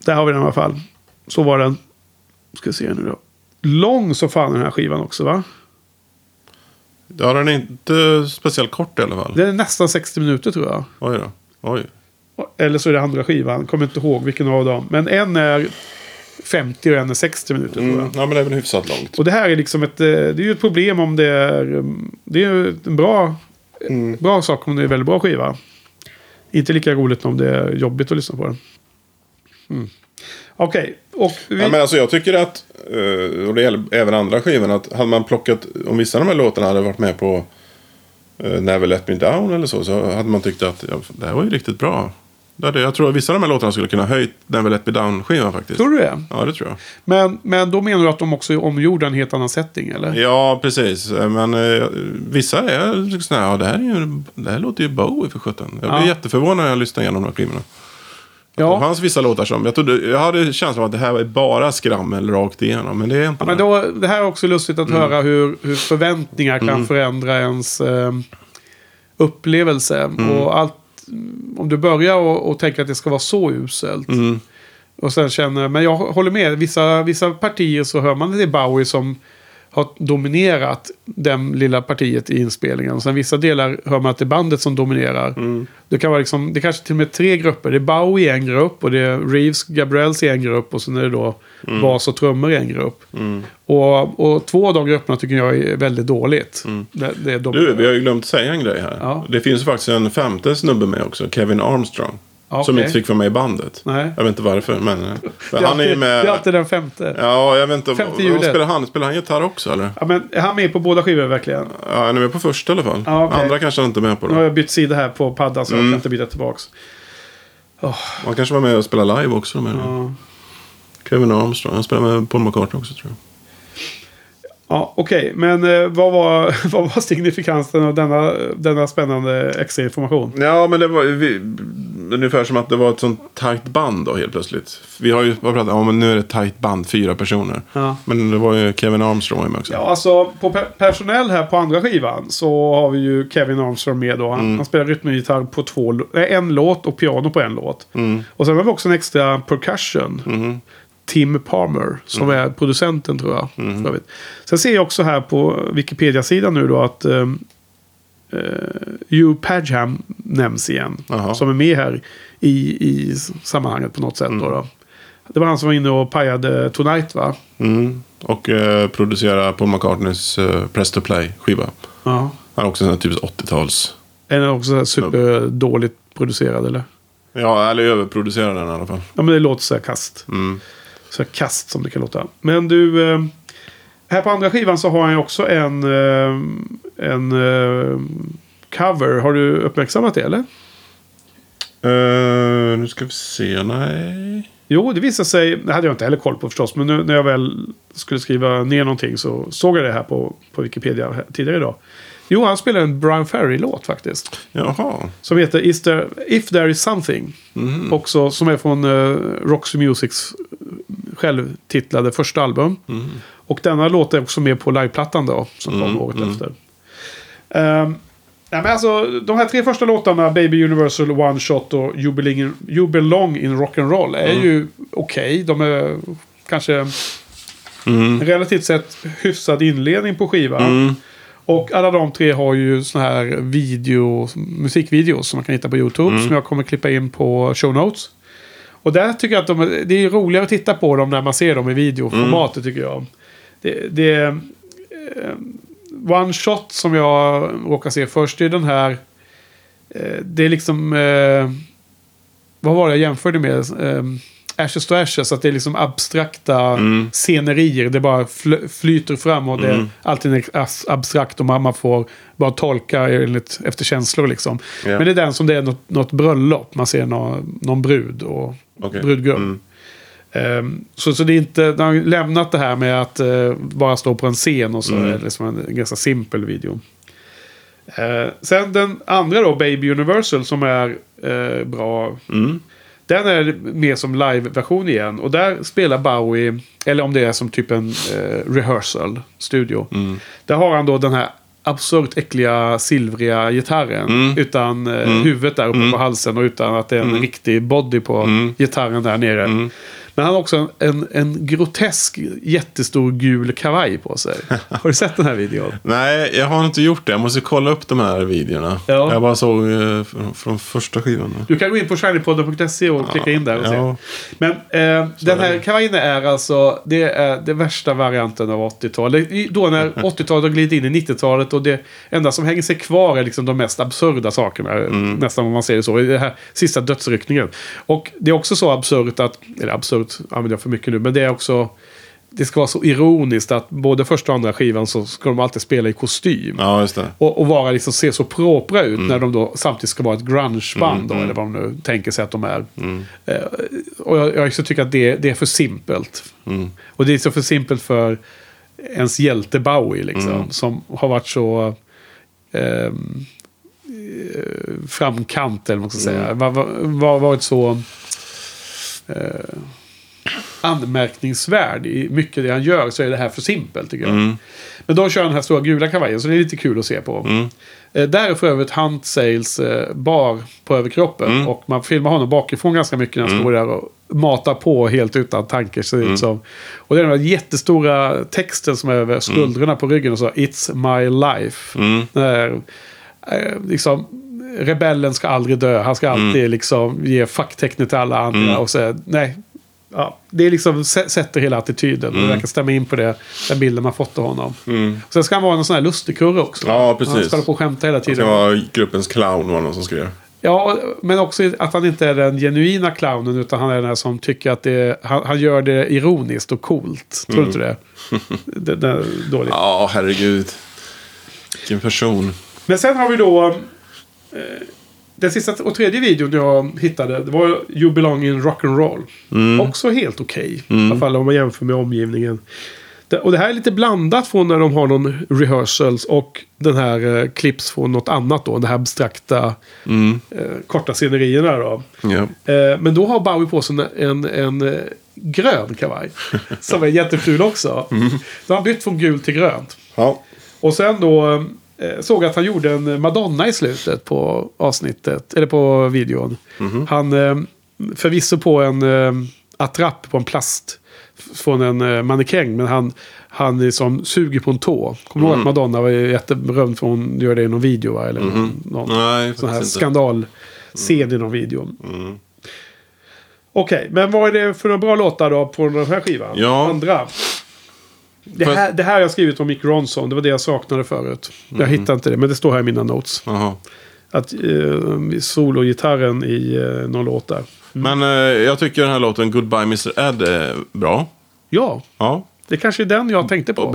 Där har vi den i alla fall. Så var den. Ska se nu då. Lång så fan den här skivan också, va? Ja, den är inte speciellt kort i alla fall. Den är nästan 60 minuter tror jag. Oj då. Oj. Eller så är det andra skivan. Kommer inte ihåg vilken av dem. Men en är 50 och en är 60 minuter tror jag. Ja, men det är väl hyfsat långt. Och det här är liksom ett problem om det är en bra sak om det är en väldigt bra skiva. Inte lika roligt om det är jobbigt att lyssna på den. Okej. Och vi... ja, men alltså jag tycker att och det gäller även andra skivorna att hade man plockat, om vissa av de här låtarna hade varit med på Never Let Me Down eller så hade man tyckt att det här var ju riktigt bra. Jag tror att vissa av de här låtarna skulle kunna höjt Never Let Me Down-skivan faktiskt. Tror du det? Ja, det tror jag. Men då menar du att de också omgjorde en helt annan setting, eller? Ja, precis. Men vissa är sådär, ja, det här låter ju Bowie för 17. Jag blir jätteförvånad när jag lyssnar igenom de här skivorna. Ja. Hans vissa låtar som jag hade känslan av att det här var bara skrammel rakt igenom, men det är inte. Men då, det här är också lustigt att höra hur förväntningar kan förändra ens upplevelse. Mm. Och allt, om du börjar och tänker att det ska vara så uselt. Mm. Och sen känner, men jag håller med, vissa partier så hör man det Bowie som har dominerat den lilla partiet i inspelningen. Sen vissa delar hör man att det är bandet som dominerar. Mm. Det kan vara liksom, det kanske till och med tre grupper. Det är Bowie i en grupp och det är Reeves Gabrels i en grupp och sen är det då bas och trummor i en grupp. Mm. Och två av de grupperna tycker jag är väldigt dåligt. Mm. Du, vi har ju glömt säga en grej här. Ja. Det finns faktiskt en femte snubbe med också, Kevin Armstrong. Okay. Som inte fick vara med i bandet. Nej. Jag vet inte varför, men han är med. Det är alltid den femte. Ja, jag vet inte. Spelar han gitarr också eller? Ja, men han är med på båda skivor verkligen. Ja, han är med på första i alla fall. Ja, okay. Andra kanske inte är med på det. Nu har jag bytt sida här på paddan så jag kan inte byta tillbaks. Oh. Han kanske var med och spelade live också med. Ja. Kevin Armstrong, han spelar med Paul McCartney också tror jag. Ja, okej. Men vad var signifikansen av denna spännande extra information? Ja, men det var ungefär som att det var ett sånt tajt band då helt plötsligt. Vi har ju pratat om men nu är det ett tajt band, 4 personer. Ja. Men det var ju Kevin Armstrong med också. Ja, alltså på personell här på andra skivan så har vi ju Kevin Armstrong med då. Han spelar rytmgitarr på en låt och piano på en låt. Mm. Och sen har vi också en extra percussion. Mm. Tim Palmer, som är producenten tror jag. Mm. Sen ser jag också här på Wikipedia-sidan nu då att Hugh Padgham nämns igen. Aha. Som är med här i sammanhanget på något sätt. Då. Det var han som var inne och pajade Tonight va? Mm. Och producerade Paul McCartneys Press to Play-skiva. Han är också en typ 80-tals. Är den också superdåligt producerad eller? Ja, eller överproducerad den i alla fall. Ja, men det låter så här kast. Mm. Så kast som det kan låta. Men du, här på andra skivan så har han ju också en cover. Har du uppmärksammat det eller? Nu ska vi se, nej. Jo, det visar sig, det hade jag inte heller koll på förstås. Men nu när jag väl skulle skriva ner någonting så såg jag det här på Wikipedia tidigare idag. Jo, han spelar en Bryan Ferry-låt faktiskt. Jaha. Som heter If There Is Something. Mm. Också som är från Roxy Musics självtitlade första album. Mm. Och denna låt är också med på liveplattan då. Som kom året efter. Ja, men alltså, de här 3 första låtarna, Baby Universal, One Shot och You Belong in Rock'n'Roll är ju okej. De är kanske relativt sett hyfsad inledning på skivan. Mm. Och alla de 3 har ju såna här musikvideos som man kan hitta på YouTube som jag kommer klippa in på show notes. Och där tycker jag att det är roligare att titta på dem när man ser dem i videoformatet tycker jag. Det är One Shot som jag råkar se först i den här. Det är liksom vad var det jag jämförde med? Ashes to Ashes, att det är liksom abstrakta scenerier, det bara flyter fram och det är alltid abstrakt och man får bara tolka efter känslor liksom. Yeah. Men det är den som det är något bröllop, man ser någon brud och brudgum. Så det är inte, de har lämnat det här med att bara stå på en scen och så är det som en ganska simpel video. Sen den andra då, Baby Universal, som är bra. Den är mer som live-version igen. Och där spelar Bowie, eller om det är som typ en rehearsal-studio. Där har han då den här absurt äckliga silvriga gitarren. Utan huvudet där uppe på halsen. Och utan att det är en riktig body på gitarren där nere. Men han har också en grotesk, jättestor gul kavaj på sig. Har du sett den här videon? Nej, jag har inte gjort det. Jag måste kolla upp de här videorna. Ja. Jag bara såg från första skivan. Du kan gå in på shinypodden.se och klicka in där och se. Men den här kavajen är alltså, det är den värsta varianten av 80-talet. Då när 80-talet glider in i 90-talet och det enda som hänger sig kvar är liksom de mest absurda sakerna. Nästan om man ser det så. Den här sista dödsryckningen. Och det är också så absurt att, eller absurt använder jag för mycket nu, men det är också, det ska vara så ironiskt att både första och andra skivan så ska de alltid spela i kostym. Ja, just det. Och vara liksom, se så propra ut när de då samtidigt ska vara ett grungeband då, eller vad de nu tänker sig att de är. Och jag tycker att det är för simpelt. Och det är så för simpelt för ens hjälte Bowie liksom, som har varit så framkant eller vad man ska säga. Varit så anmärkningsvärd i mycket det han gör, så är det här för simpelt tycker jag. Mm. Men då kör han den här stora gula kavajen, så det är lite kul att se på. Mm. Där är för övrigt Hunt Sales bar på överkroppen, och man filmar honom bakifrån ganska mycket när han står där och matar på helt utan tanke, ser det ut som. Och det är den där jättestora texten som är över skuldrorna på ryggen och så, It's my life. Där, liksom, rebellen ska aldrig dö, han ska alltid liksom ge facktecknet till alla andra och säga nej. Ja, det liksom sätter hela attityden och det verkar stämma in på det, den bilden man fått av honom. Sen ska han vara en sån här lustig kurre också. Ja, precis. Han spelar på och skämtar hela tiden. Det var gruppens clown, var någon som skrev. Ja, men också att han inte är den genuina clownen, utan han är den här som tycker att det, han gör det ironiskt och coolt. Tror du inte det? Det är dåligt. Ja, herregud. Vilken person. Men sen har vi då... Den sista och tredje videon jag hittade, det var You Belong in Rock'n'Roll. Också helt okej. I alla fall om man jämför med omgivningen. Och det här är lite blandat från när de har någon rehearsals och den här clips från något annat då. De här abstrakta korta scenerierna då. Men då har Bowie på sig en grön kavaj. Som är jätteful också. Då har han bytt från gul till grönt. Ja. Och sen då... såg att han gjorde en Madonna i slutet på avsnittet, eller på videon. Han förvisso på en attrapp på en plast från en mannekäng, men han liksom suger på en tå. Kommer du ihåg att Madonna var jätteberömd för hon gör det i någon video, va? Eller någon nej, sån här skandalscen i någon video. Okej, men vad är det för några bra låtar då på den här skivan? Ja. Andra. Det här har jag skrivit om Mick Ronson. Det var det jag saknade förut. Jag hittade inte det, men det står här i mina notes. Aha. Att solo-gitarren i någon låt där. Men jag tycker den här låten Goodbye Mr. Ed är bra. Ja. Det kanske är den jag tänkte på.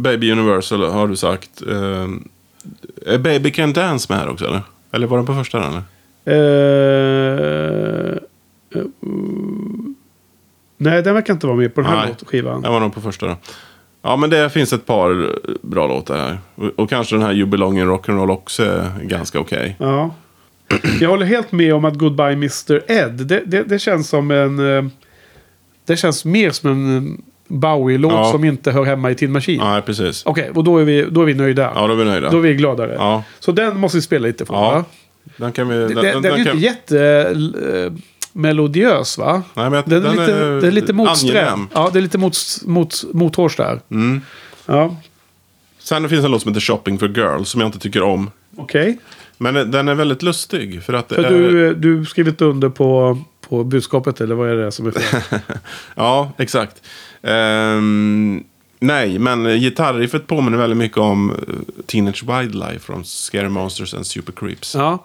Baby Universal har du sagt. Baby Can Dance med här också, eller? Eller var den på första den? Nej, den verkar inte vara med på den här låtskivan. Den var nog på första då. Ja, men det finns ett par bra låtar här. Och kanske den här You Belong in Rock'n'Roll också är ganska okej. Ja. Jag håller helt med om att Goodbye Mr. Ed, det känns som en... Det känns mer som en Bowie-låt som inte hör hemma i Tin Machine. Nej, precis. Okej, och då är vi nöjda. Ja, då är vi nöjda. Då är vi gladare. Ja. Så den måste vi spela lite för. Ja. Den kan vi... Den är inte jätte... melodiös, va? Nej, men den är lite motsträm. Ja, det är lite mothårs där. Ja. Sen finns en låt som heter Shopping for Girls som jag inte tycker om. Okej. Men den är väldigt lustig för att det är... du skrivit under på budskapet, eller vad är det som är fel? Ja, exakt. Nej, men gitarriffet påminner väldigt mycket om Teenage Wildlife från Scary Monsters and Super Creeps. Ja.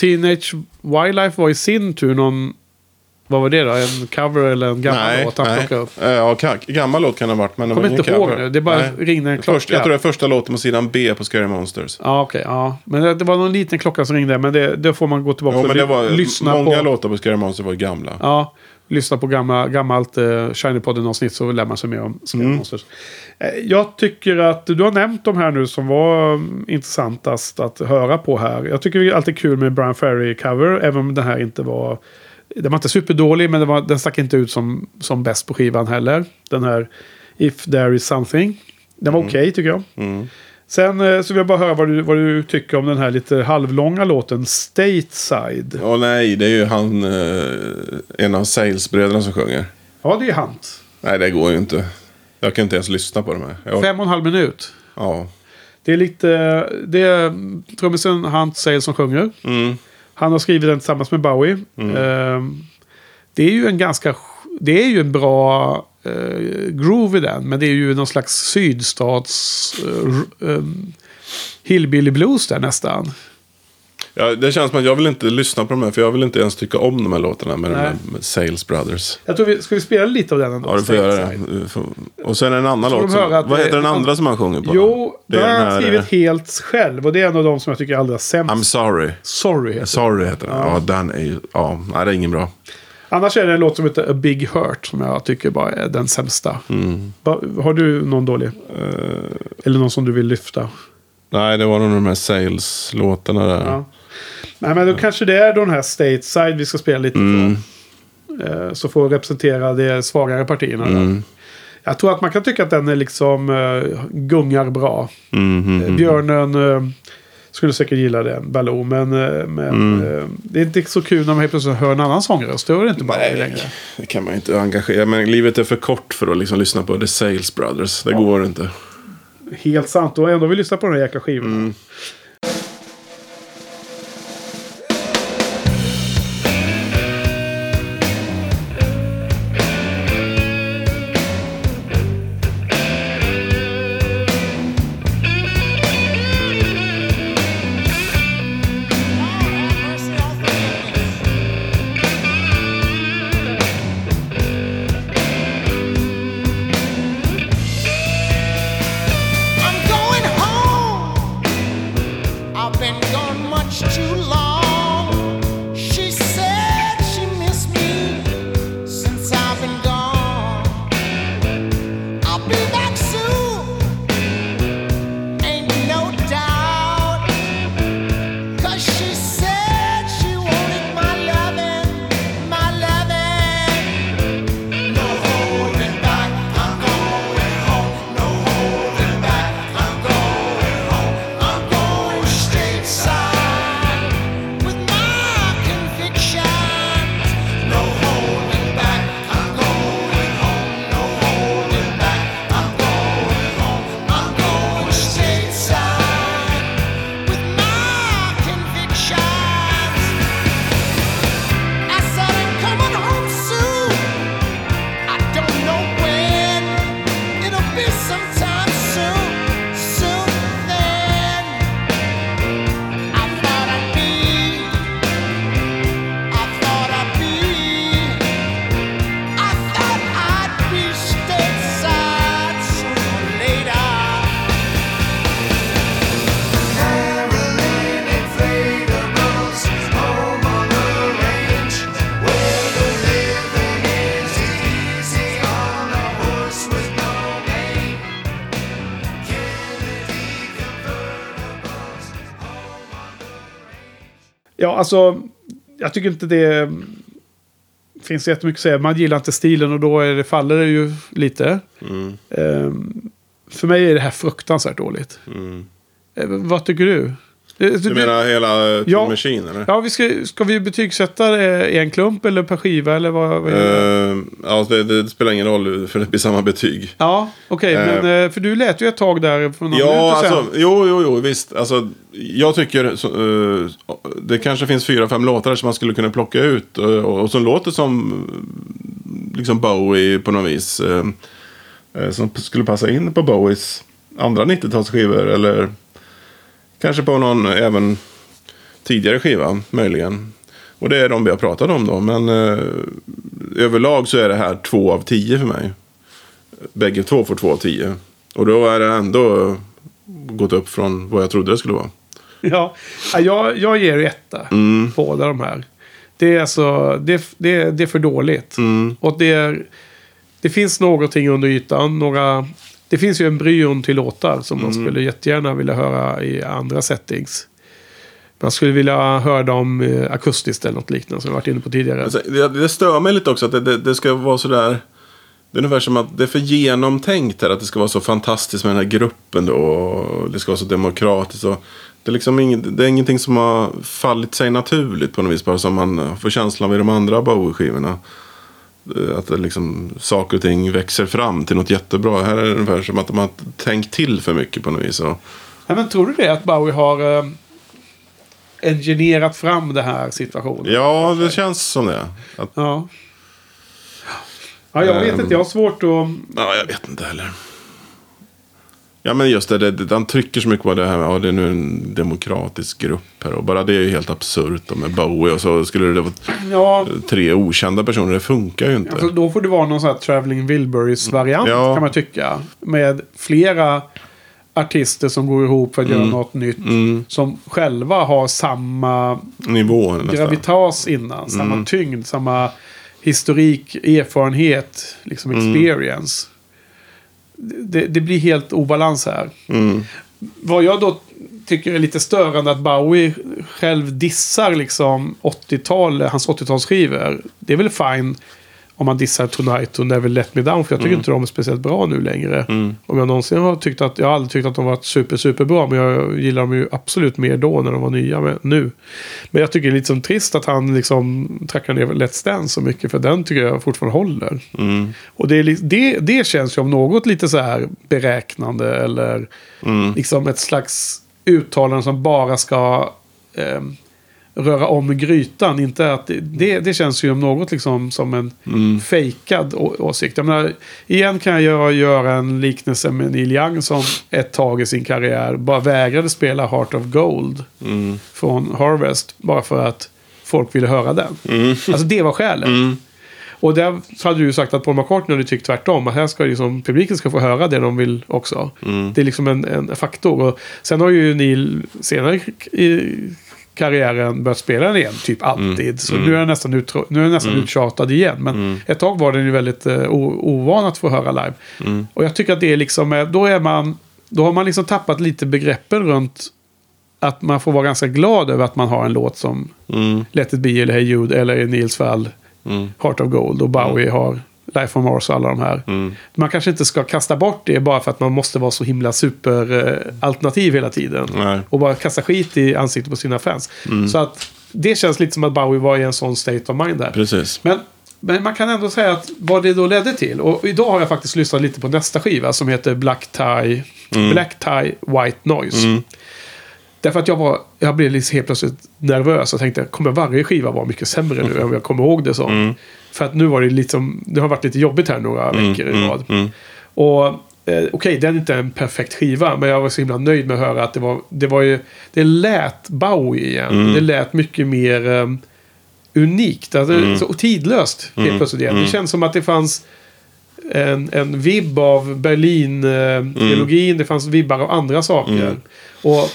Teenage Wildlife var i sin tur någon... Vad var det då? En cover eller en gammal låt han plockade upp? Ja, gammal låt kan det ha varit, men det var ingen cover. Kom inte ihåg nu, det bara ringde en klocka. Jag tror det är första låten på sidan B på Scary Monsters. Ja, okej. Ja. Men det var någon liten klocka som ringde, men det får man gå tillbaka och lyssna på. Många låtar på Scary Monsters var gamla. Ja, lyssna på gammalt Shiny-podden-avsnitt så lär man sig mer om Scary Monsters. Jag tycker att du har nämnt de här nu som var intressantast att höra på här. Jag tycker det är alltid kul med Bryan Ferry-cover, även om den här inte var... Den var inte superdålig, men den stack inte ut som bäst på skivan heller. Den här If There Is Something. Den var okej, tycker jag. Mm. Sen så vill jag bara höra vad du tycker om den här lite halvlånga låten Stateside. Ja, nej, det är ju han, en av salesbröderna som sjunger. Ja, det är Hunt. Nej, det går ju inte. Jag kan inte ens lyssna på de här. 5,5 minut. Ja. Det är lite... Det är trummisen Hunt Sales som sjunger. Mm. Han har skrivit den tillsammans med Bowie. Mm. Det är ju en ganska... Det är ju en bra groove i den. Men det är ju någon slags sydstats hillbilly blues där nästan. Ja, det känns som att jag vill inte lyssna på dem här. För jag vill inte ens tycka om de här låtarna med de här Sales Brothers. Jag tror vi... Ska vi spela lite av den ändå? Ja, du får göra det. Och sen en annan låt. Vad heter den andra som han sjunger på? Jo, den har han skrivit helt själv. Och det är en av de som jag tycker är allra sämst. I'm Sorry. Sorry heter den. Ja, den är ju... Ja, nej, det är ingen bra. Annars är det en låt som heter A Big Hurt som jag tycker bara är den sämsta. Mm. Har du någon dålig? Eller någon som du vill lyfta? Nej, det var nog de här Sales-låtarna där. Ja. Nej, men då kanske det är den här Stateside vi ska spela lite på. Så får representera de svagare partierna. Där. Jag tror att man kan tycka att den är liksom gungar bra. Björnen skulle säkert gilla den, Ballon, men det är inte så kul när man helt plötsligt hör en annan sångröst. Det är inte bara längre. Det kan man inte engagera. Men livet är för kort för att liksom lyssna på The Sales Brothers. Det går inte. Helt sant, och ändå vill lyssna på den här jäkla skivorna. Ja, alltså, jag tycker inte det finns jättemycket att säga. Man gillar inte stilen och då faller det ju lite. För mig är det här fruktansvärt dåligt. Vad tycker du? Du menar hela Tin Machine, eller? Ja, ska vi betygsätta det i en klump eller per skiva? Eller vad ja, det spelar ingen roll för det blir samma betyg. Ja, okej. Men för du lät ju ett tag där för några minuter sedan. Alltså, jo, visst. Alltså, jag tycker så, det kanske finns 4-5 låtar som man skulle kunna plocka ut och som låter som liksom Bowie på något vis. Som skulle passa in på Bowies andra 90-talsskivor eller... Kanske på någon även tidigare skivan, möjligen. Och det är de vi har pratat om då. Men överlag så är det här 2 av 10 för mig. Bägge två får 2 av 10. Och då är det ändå gått upp från vad jag trodde det skulle vara. Ja, jag ger 1 på båda de här. Det är alltså, det är för dåligt. Mm. Och det finns någonting under ytan. Det finns ju en bryon till låtar som man skulle jättegärna vilja höra i andra settings. Man skulle vilja höra dem akustiskt eller något liknande som jag varit inne på tidigare. Alltså, det stör mig lite också att det ska vara så där. Det är ungefär som att det är för genomtänkt här, att det ska vara så fantastiskt med den här gruppen då, och det ska vara så demokratiskt. Och det är liksom det är ingenting som har fallit sig naturligt på något vis, bara som man får känslan vid de andra Bowie-skivorna. Att det liksom, saker och ting växer fram till något jättebra. Här är det ungefär som att de har tänkt till för mycket på något vis. Och... Ja, men tror du det att Bowie har engineerat fram den här situationen? Ja, det känns som det. Att... Ja, jag vet inte. Jag har svårt att... Ja, jag vet inte heller. Ja, men just det han trycker så mycket på det här med det är nu en demokratisk grupp här. Och bara det är ju helt absurt med Bowie. Och så skulle det vara 3 okända personer. Det funkar ju inte. Alltså, då får det vara någon sån här Traveling Wilburys-variant kan man tycka. Med flera artister som går ihop för att göra något nytt. Mm. Som själva har samma nivå, gravitas innan. Samma tyngd, samma... historik, erfarenhet, liksom experience. Det blir helt obalans här. Vad jag då tycker är lite störande att Bowie själv dissar liksom 80-tal, hans 80-talsskivor. Det är väl fine om man dissar Tonight och Never Let Me Down, för jag tycker inte de är speciellt bra nu längre. Om jag någonsin har tyckt att jag har aldrig tyckt att de varit superbra, men jag gillar dem ju absolut mer då när de var nya nu. Men jag tycker det är lite som trist att han liksom trackar ner Let's Dance så mycket, för den tycker jag fortfarande håller. Och det känns ju om något lite så här beräknande eller liksom ett slags uttalande som bara ska röra om grytan, inte att det känns ju om något liksom som en fejkad åsikt. Jag menar, igen kan jag göra en liknelse med Neil Young som ett tag i sin karriär bara vägrade spela Heart of Gold från Harvest bara för att folk ville höra den. Alltså det var skälet. Och där hade du ju sagt att Paul McCartney hade tyckt tvärtom, att här ska liksom, publiken ska få höra det de vill också. Det är liksom en faktor. Och sen har ju Neil senare i karriären börjat spela den igen typ alltid, så nu är den nästan, uttjatad igen, men ett tag var den ju väldigt ovan att få höra live. Och jag tycker att det är liksom, då har man liksom tappat lite begreppen runt att man får vara ganska glad över att man har en låt som Let It Be eller Hey Jude eller i Nils fall Heart of Gold, och Bowie har Life on Mars och alla de här. Man kanske inte ska kasta bort det bara för att man måste vara så himla superalternativ hela tiden. Nej. Och bara kasta skit i ansiktet på sina fans. Så att det känns lite som att Bowie var i en sån state of mind där. Precis. Men man kan ändå säga att vad det då ledde till. Och idag har jag faktiskt lyssnat lite på nästa skiva som heter Black Tie White Noise. Därför att jag blev liksom helt plötsligt nervös och tänkte, kommer varje skiva vara mycket sämre nu än jag kommer ihåg det som. För att nu var det liksom, det har varit lite jobbigt här några veckor i rad. Och okej, det är inte en perfekt skiva, men jag var så himla nöjd med att höra att det lät Bowie igen. Det lät mycket mer unikt, alltså, så tidlöst helt plötsligt igen. Det känns som att det fanns en vibb av Berlin-trilogin, det fanns vibbar av andra saker.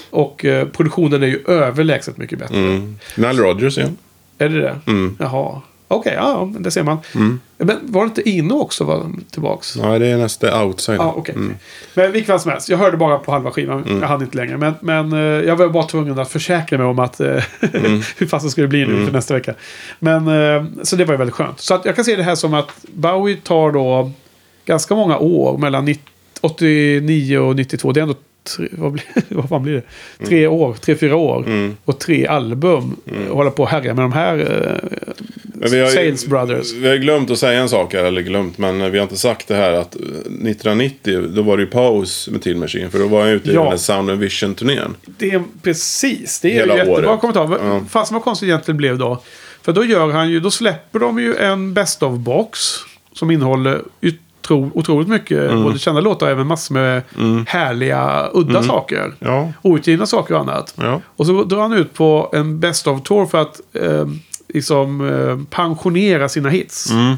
Och produktionen är ju överlägset mycket bättre. Nile Rodgers, ja. Är det det? Jaha. Okej, ja, det ser man. Men var det inte inne också, var tillbaks? Nej, det är nästa outside. Ja, okej. Men vilket fall som helst, jag hörde bara på halva skivan. Jag hann inte längre, men jag var bara tvungen att försäkra mig om att hur fast det skulle bli nu för nästa vecka. Men så det var ju väldigt skönt. Så att jag kan se det här som att Bowie tar då ganska många år mellan 89 och 92. Det är ändå 3-4 år 3 album och hålla på och härja med de här Sales Brothers. Vi har glömt att säga en sak här, eller glömt, men vi har inte sagt det här att 1990 då var det ju paus med Tin Machine, för då var jag ute i den här Sound and Vision-turnén. Det är precis, det är ju jättebra kommentar. Fast vad konstigt egentligen blev då, för då släpper de ju en best of box som innehåller otroligt mycket, både kända låtar och även massor med härliga, udda saker, outgivna saker och annat. Ja. Och så drar han ut på en best of tour för att pensionera sina hits. Mm.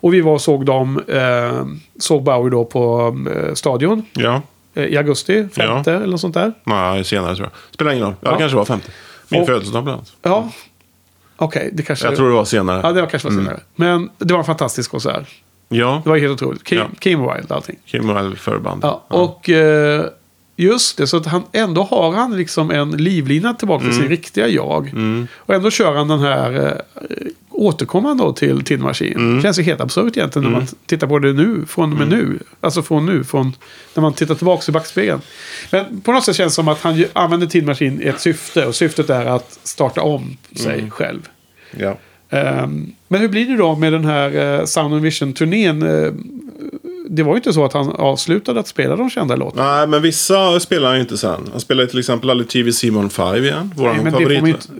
Och vi var och såg dem, såg Bowie då på stadion. Ja. I augusti, 50 eller något sånt där. Nej, senare tror jag. Spelar ingen roll. Ja, det kanske var 50. Min födelsedag bland annat. Ja. Okej, det kanske... Jag tror det var senare. Ja, det var kanske var senare. Men det var en fantastisk konsert. Ja. Det var helt otroligt. Kim Wilde, allting. Kim Wilde förband. Ja, och just det, så att han ändå har han liksom en livlina tillbaka till sin riktiga jag. Mm. Och ändå kör han den här... återkommande då till Tin Machine. Känns ju helt absurt egentligen när man tittar på det nu, från och med nu. Alltså från när man tittar tillbaka i backspegeln. Men på något sätt känns det som att han använder Tin Machine i ett syfte, och syftet är att starta om sig själv. Ja. Men hur blir det då med den här Sound and Vision-turnén? Det var ju inte så att han avslutade att spela de kända låtarna. Nej, men vissa spelar ju inte sen. Han spelade till exempel Alive Simon 5 igen.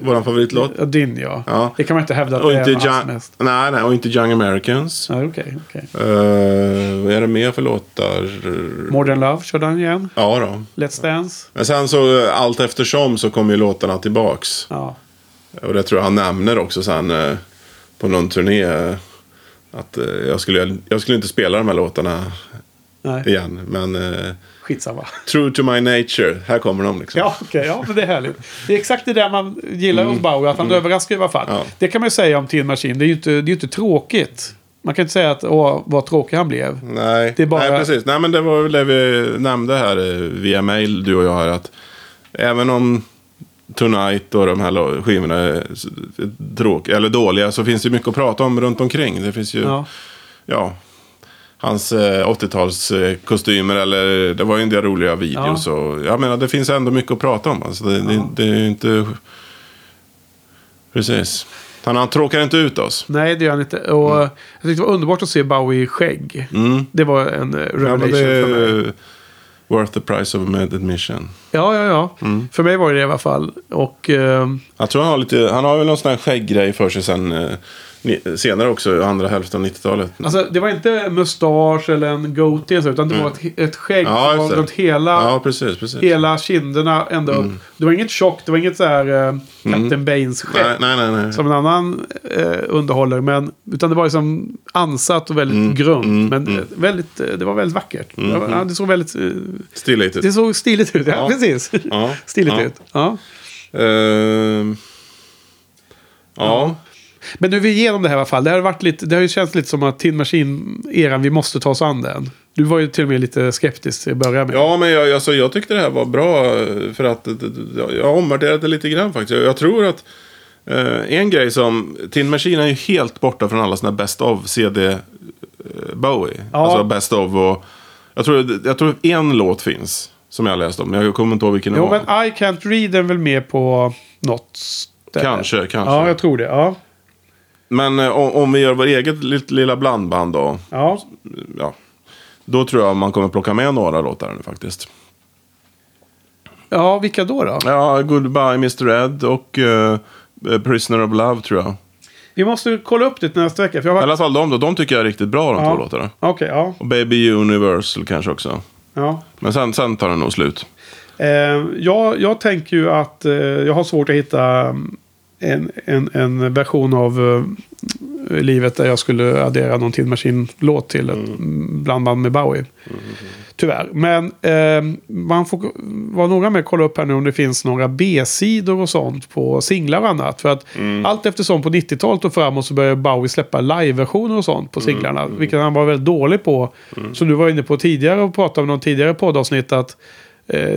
Våran favoritlåt. Din, ja. Det kan man inte hävda att och det är inte mest. Nej, och inte Young Americans. Nej, okej. Är det mer för låtar? Modern Love körde han igen. Ja då. Let's Dance. Men sen så, allt eftersom så kommer ju låtarna tillbaks. Ja. Och det tror jag han nämner också sen på någon turné... att jag skulle inte spela de här låtarna igen, men skitsamma. True to my nature, här kommer de liksom. Ja, okej, men det är härligt. Det är exakt det där man gillar hos Bowie, att han överraskar i alla fall. Ja. Det kan man ju säga om Tin Machine, det är ju inte tråkigt. Man kan inte säga att vad tråkig han blev. Nej. Det är bara... Nej, precis. Nej, men det var väl det vi nämnde här via mail, du och jag här, att även om Tonight och de här skivorna är tråkiga eller dåliga, så finns det mycket att prata om runt omkring. Det finns ju hans 80-tals kostymer, eller det var ju en del roliga videos och jag menar, det finns ändå mycket att prata om, alltså det är ju inte precis. Han tråkar inte ut oss. Nej, det gör han inte. Och jag tyckte det var underbart att se Bowie i skägg. Det var en revelation för mig. Worth the price of admission. Ja. För mig var det i alla fall. Och, jag tror han har väl någon sån här skägggrej för sig sen, senare också, andra hälften av 90-talet. Alltså, det var inte mustasch eller en goatee, utan det var ett skägg som var runt hela kinderna ända upp. Det var inget tjockt, det var inget så här Captain Banes skägg som en annan underhåller, men utan det var liksom ansatt och väldigt grunt, men väldigt, det var väldigt vackert. Det såg väldigt stiligt ut. Det såg stiligt ut, ja. Precis. Ja. Stiligt ut. Ja. Men nu är vi igenom det här i alla fall. Det har ju känts lite som att Tin Machine-eran, vi måste ta oss an den. Du var ju till och med lite skeptisk till att börja med. Ja, men jag tyckte det här var bra, för att jag omvärderade det lite grann faktiskt. Jag tror att en grej som... Tin Machine är ju helt borta från alla såna best of CD Bowie. Ja. Alltså best of och... Jag tror en låt finns som jag läst om, men jag kommer inte ihåg vilken det var. Men I Can't Read den väl med på något ställe. Kanske. Ja, jag tror det, ja. Men om vi gör vår eget lilla blandband då. Ja. Då tror jag man kommer plocka med några låtar nu faktiskt. Ja, vilka då? Ja, Goodbye Mr. Red och Prisoner of Love tror jag. Vi måste kolla upp det nästa vecka. I alla fall de tycker jag är riktigt bra, de två låtarna. Okej, ja. Och Baby Universal kanske också. Ja. Men sen tar den nog slut. Jag tänker ju att jag har svårt att hitta... En version av livet där jag skulle addera någon Tin Machine-låt till ett blandband med Bowie. Tyvärr. Men man får vara noga med att kolla upp här nu om det finns några B-sidor och sånt på singlar och annat. För att allt eftersom på 90-talet och framåt så började Bowie släppa live-versioner och sånt på singlarna. Vilket han var väldigt dålig på. Så du var inne på tidigare och pratade om någon tidigare poddavsnitt att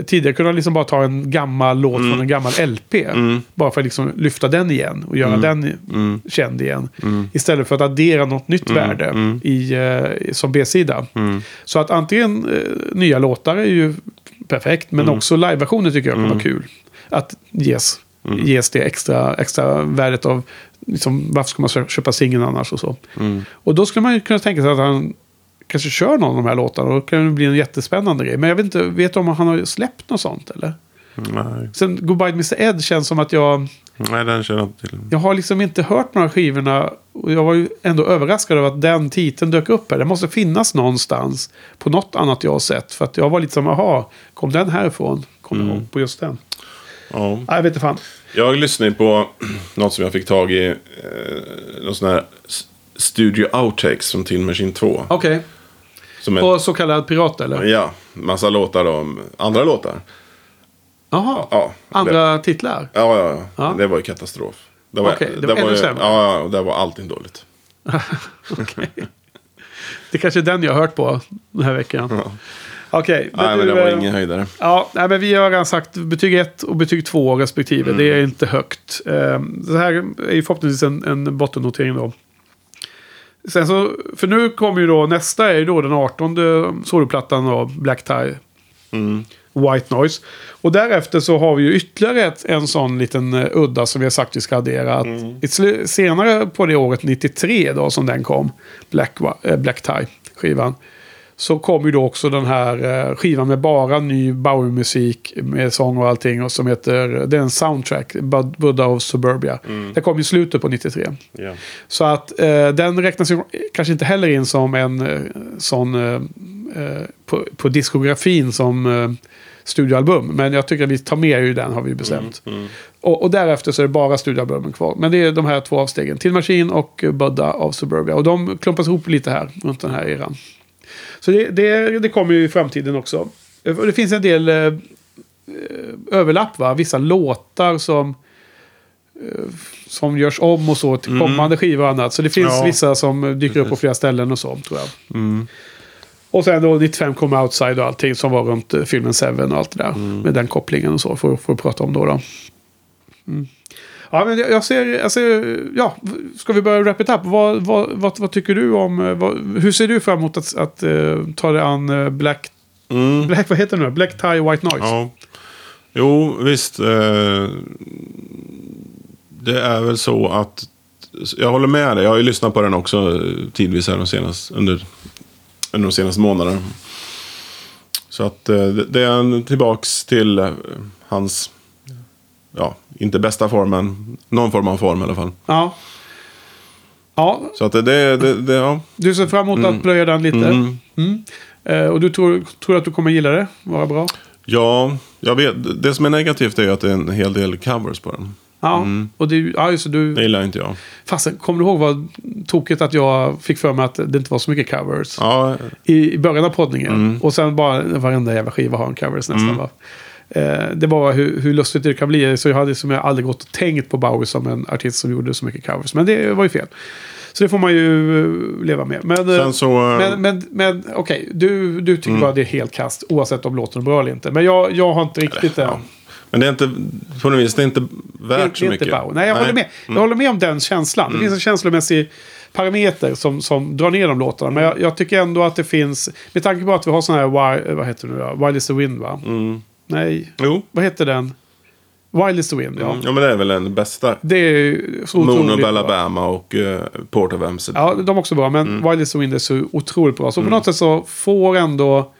tidigare kunde han liksom bara ta en gammal låt från en gammal LP bara för att liksom lyfta den igen och göra den känd igen istället för att addera något nytt värde i som B-sida så att antingen nya låtar är ju perfekt, men också live-versioner tycker jag kan vara kul att ges det extra värdet av liksom, varför ska man köpa singeln annars och så och då skulle man ju kunna tänka sig att han kanske kör någon av de här låtarna och då kan det bli en jättespännande grej. Men jag vet inte om han har släppt något sånt eller? Nej. Sen Goodbye Mr. Ed känns som att jag... Nej, den känner jag inte till. Jag har liksom inte hört några skivorna. Och jag var ju ändå överraskad över att den titeln dök upp här. Det måste finnas någonstans på något annat jag har sett. För att jag var lite som, aha, kom den härifrån? Kom jag ihåg på just den? Ja. Nej, jag vet inte fan. Jag lyssnade på något som jag fick tag i. Någon sån här Studio Outtakes från Tin Machine 2. Okej. Okay. På så kallad pirat, eller? Ja, massa låtar om andra låtar. Jaha, ja, andra titlar? Ja, det var ju katastrof. Det var, det var ännu sämre. Ja, och det var allting dåligt. Okej. Det kanske är den jag har hört på den här veckan. Ja. Okej. Nej, men det var ingen höjdare. Ja, nej, men vi har redan sagt betyg 1 och betyg 2 respektive. Det är inte högt. Det här är ju förhoppningsvis en bottennotering då. Sen så, för nu kommer ju då, nästa är ju då den 18:e soloplattan av Black Tie. Mm. White Noise. Och därefter så har vi ju ytterligare en sån liten udda som vi har sagt vi ska addera. Att senare på det året 93 då som den kom, Black Tie-skivan, så kom ju då också den här skivan med bara ny Bowie-musik med sång och allting, och som heter, det är en soundtrack, Buddha of Suburbia. Det kom i slutet på 93. Yeah. Så att den räknas ju kanske inte heller in som en sån på diskografin som studioalbum, men jag tycker att vi tar med ju den, har vi bestämt. Och därefter så är det bara studioalbumen kvar, men det är de här två avstegen, Tin Machine och Buddha of Suburbia, och de klumpas ihop lite här runt den här eran. Så det kommer ju i framtiden också. Det finns en del överlapp, va? Vissa låtar som görs om och så till kommande skivor och annat. Så det finns vissa som dyker upp på flera ställen och så, tror jag. Mm. Och sen då 95 kom Outside och allting som var runt filmen Seven och allt det där. Med den kopplingen och så, får vi prata om då. Ja, men jag ser, ska vi börja wrap it up? Vad tycker du om, hur ser du fram emot att ta dig an Black, vad heter det nu? Black Tie White Noise? Ja. Jo, visst. Det är väl så att jag håller med dig. Jag har ju lyssnat på den också tidvis här under de senaste månaderna. Så att det är en tillbaks till hans... Ja, inte bästa formen. Någon form av form i alla fall. Ja. Så att det ja. Du ser fram emot att plöja den lite. Och du tror att du kommer gilla det? Vara bra? Ja, jag vet. Det som är negativt är ju att det är en hel del covers på den. Ja, och det gillar inte jag. Fast kommer du ihåg vad tokigt att jag fick för mig att det inte var så mycket covers? Ja. I början av poddningen. Och sen bara varenda jävla skiva har en covers nästan, va? Det var hur lustigt det kan bli. Så jag hade som jag aldrig gått och tänkt på Bowie som en artist som gjorde så mycket covers. Men det var ju fel. Så det får man ju leva med. Men okej. Du tycker bara det är helt kast, oavsett om låten är bra eller inte. Men jag har inte riktigt det. Ja. Men det är inte, på något vis, det är inte värt så mycket. Inte Bowie. Nej, jag håller med. Jag håller med om den känslan. Det finns en känslomässig parameter som drar ner de låtarna. Men jag tycker ändå att det finns, med tanke på att vi har sån här, vad heter det nu då? Wild is the Wind, va? Nej. Jo. Vad heter den? Wild is the Wind, ja. Ja, men det är väl den bästa. Det är ju så otroligt Moon of Alabama och Port of Amsterdam. Ja, de är också bra, men Wild is the Wind är så otroligt bra. Så på något sätt så får ändå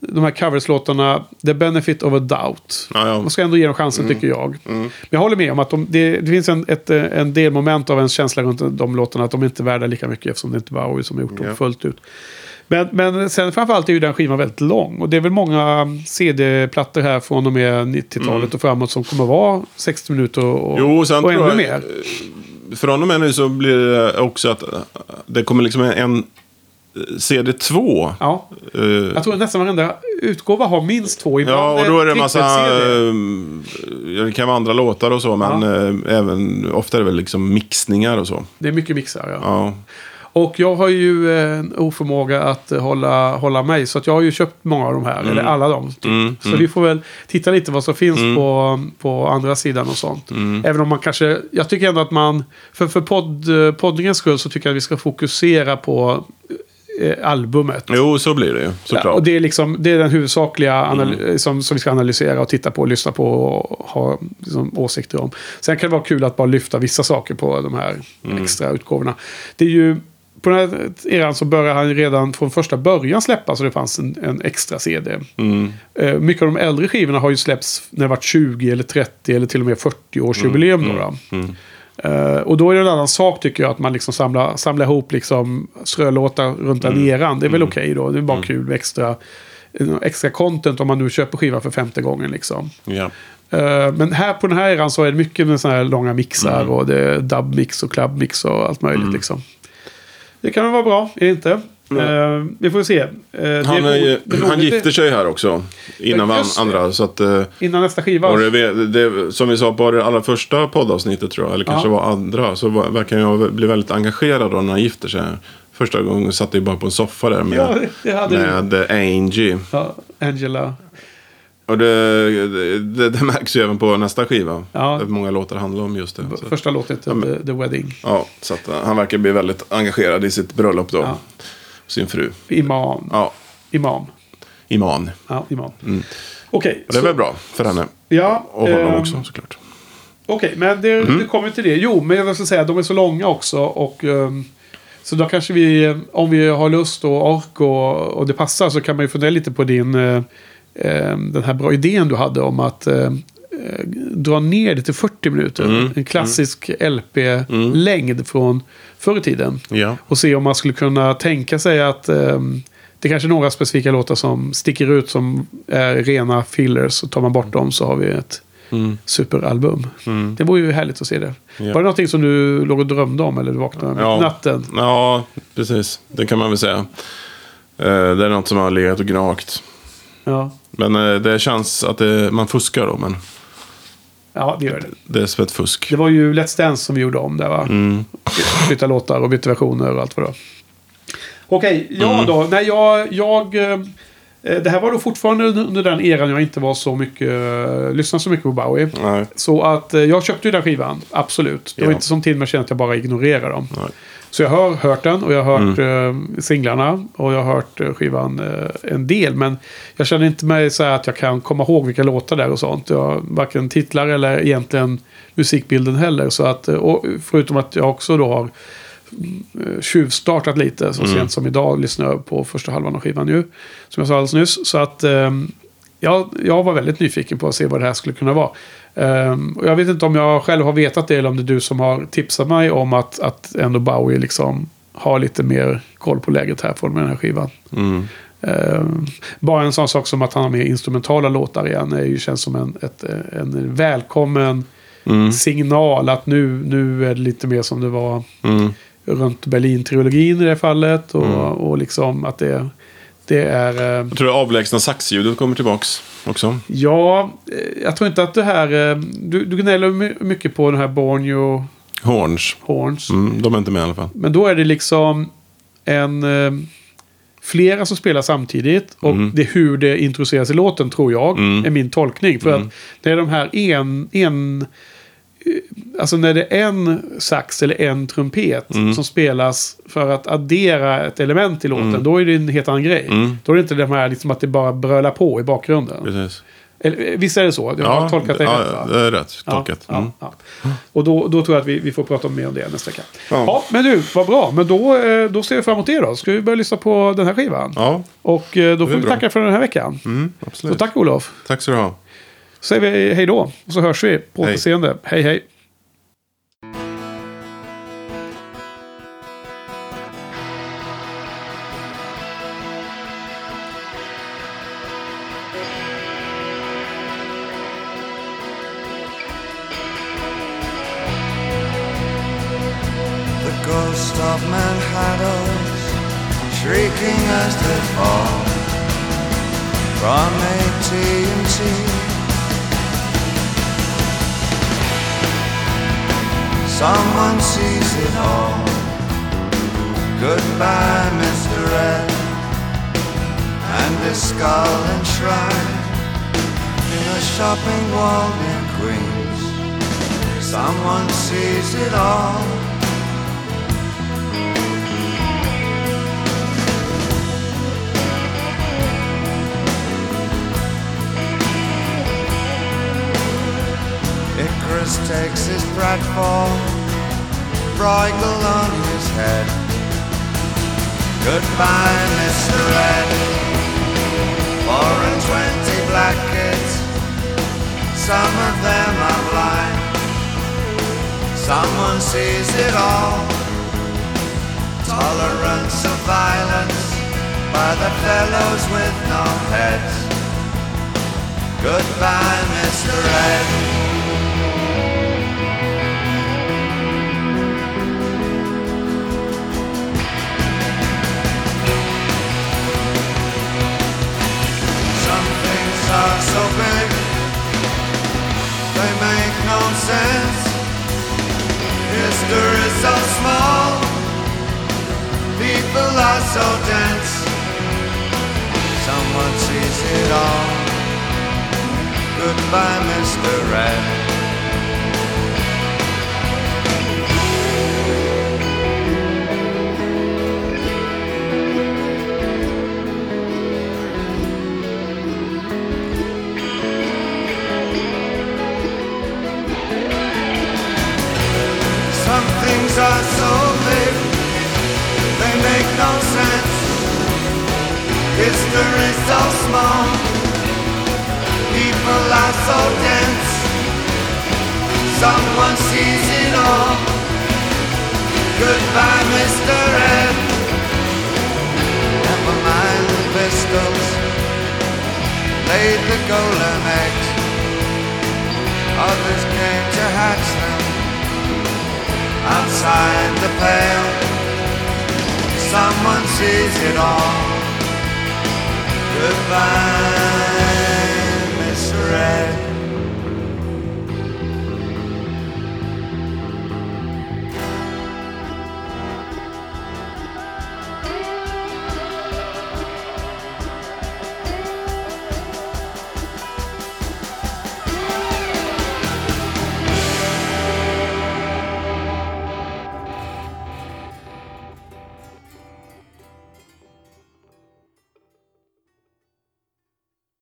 de här coverslåtarna the benefit of a doubt. Ja. Man ska ändå ge dem chansen, tycker jag. Men jag håller med om att det finns en del moment av en känsla runt de låtarna att de inte är värda lika mycket, eftersom det inte var Bowie som har gjort dem fullt ut. Men sen framförallt är ju den skivan väldigt lång. Och det är väl många CD-plattor här från och med 90-talet och framåt som kommer att vara 60 minuter och ännu mer. Från och med nu så blir det också att det kommer liksom en CD2. Ja. Jag tror nästan varenda utgåva har minst 2. Ja, och då är det en massa det kan vara andra låtar och så, men även ofta är det väl liksom mixningar och så. Det är mycket mixar, ja. Och jag har ju en oförmåga att hålla mig, så att jag har ju köpt många av de här, eller alla dem typ. Så vi får väl titta lite vad som finns på andra sidan och sånt. Även om man kanske, jag tycker ändå att man för poddningens skull så tycker jag att vi ska fokusera på albumet. Jo, så blir det ju, såklart. Ja, och det är liksom, det är den huvudsakliga som vi ska analysera och titta på och lyssna på och ha liksom åsikter om. Sen kan det vara kul att bara lyfta vissa saker på de här extra utgåvorna. Det är ju på den här eran så började han redan från första början släppa, så det fanns en extra CD. Mm. Mycket av de äldre skivorna har ju släppts när det varit 20 eller 30 eller till och med 40 års jubileum då. Mm. Och då är det en annan sak tycker jag, att man liksom samlar ihop liksom strölåtar runt den eran. Det är väl okej då, det är bara kul med extra content om man nu köper skivan för 50 gången liksom. Ja. Men här på den här eran så är det mycket med såna här långa mixar och det är dubmix och clubmix och allt möjligt liksom. Det kan väl vara bra, är det inte? Vi får se. Han gifte sig här också innan andra, så att, innan nästa skiva. Det, som vi sa på det allra första poddavsnittet tror jag, eller kanske var andra, så verkar jag bli väldigt engagerad då när han gifter sig. Första gången satt jag bara på en soffa där med Angie. Ja, Angela. Och det märks ju även på nästa skiva. Ja. Många låtar handlar om just det. Så. Första låtet, The Wedding. Ja, så att han verkar bli väldigt engagerad i sitt bröllop då. Ja. Sin fru. Iman. Ja. Iman. Ja, Iman. Mm. Okej. Det är väl bra för henne. Ja. Och honom också såklart. Okej, men det kommer till det. Jo, men jag ska säga att de är så långa också och... Så då kanske vi, om vi har lust och ork och det passar, så kan man ju fundera lite på den här bra idén du hade om att dra ner det till 40 minuter. En klassisk LP-längd från förr i tiden. Ja. Och se om man skulle kunna tänka sig att det kanske är några specifika låtar som sticker ut som är rena fillers, och tar man bort dem så har vi ett superalbum. Det var ju härligt att se det. Ja. Var det någonting som du låg och drömde om eller du vaknade med natten? Ja, precis. Det kan man väl säga. Det är något som har legat och gnagt. Ja. Men det känns att man fuskar då, men... Ja, det gör det. Det är svett fusk. Det var ju Let's Dance som vi gjorde om där, va? Byta låtar och byta versioner och allt vad det var. Okej, då. Nej, jag det här var då fortfarande under den eran jag inte var så mycket lyssnade så mycket på Bowie. Nej. Så att jag köpte ju den skivan, absolut. Det var inte som Tin Machine att jag bara ignorerar dem. Nej. Så jag har hört den och jag har hört singlarna och jag har hört skivan en del, men jag känner inte mig så här att jag kan komma ihåg vilka låtar där och sånt. Jag varken titlar eller egentligen musikbilden heller, så att, och förutom att jag också då har tjuvstartat lite så sent som idag, lyssnar på första halvan av skivan nu, som jag sa alldeles nyss, så att jag var väldigt nyfiken på att se vad det här skulle kunna vara. Och jag vet inte om jag själv har vetat det eller om det är du som har tipsat mig om att ändå Bowie liksom har lite mer koll på läget här från den här skivan. Bara en sån sak som att han har mer instrumentala låtar igen känns som en välkommen signal att nu är det lite mer som det var runt Berlin-trilogin i det fallet och liksom att det är... Jag tror det avlägsna saxljudet kommer tillbaks också. Ja, jag tror inte att det här... Du gnäller mycket på den här Borneo... Horns. De är inte med i alla fall. Men då är det liksom flera som spelar samtidigt och det är hur det introduceras i låten, tror jag, är min tolkning. För att det är de här alltså när det är en sax eller en trumpet som spelas för att addera ett element i låten, då är det en helt annan grej. Då är det inte det här liksom att det bara brölar på i bakgrunden. Precis. Eller, visst är det så? Jag har tolkat det rätt, va? Ja, det är rätt tolkat. Ja. Och då tror jag att vi får prata mer om det nästa vecka. Ja, men du, vad bra. Men då ser vi fram emot det då. Ska vi börja lyssna på den här skivan? Ja. Och då får vi tacka för den här veckan. Absolut. Så tack, Olof. Tack så du ha. Så säger vi hej då. Och så hörs vi på återseende. Hej, hej. Takes his pratfall, bridle on his head, Goodbye, Mr. Red. 4 and 20 black kids. Some of them are blind. Someone sees it all. Tolerance of violence by the fellows with no heads. Goodbye, Mr. Red. Are so big, they make no sense. History's so small, people are so dense. Someone sees it all. Goodbye, Mr. Red. Things are so big, they make no sense. History's so small, people are so dense. Someone sees it all. Goodbye, Mr. Ed. Never mind the pistols, laid the golden eggs. Others came to hatch them outside the pale. Someone sees it all. Goodbye.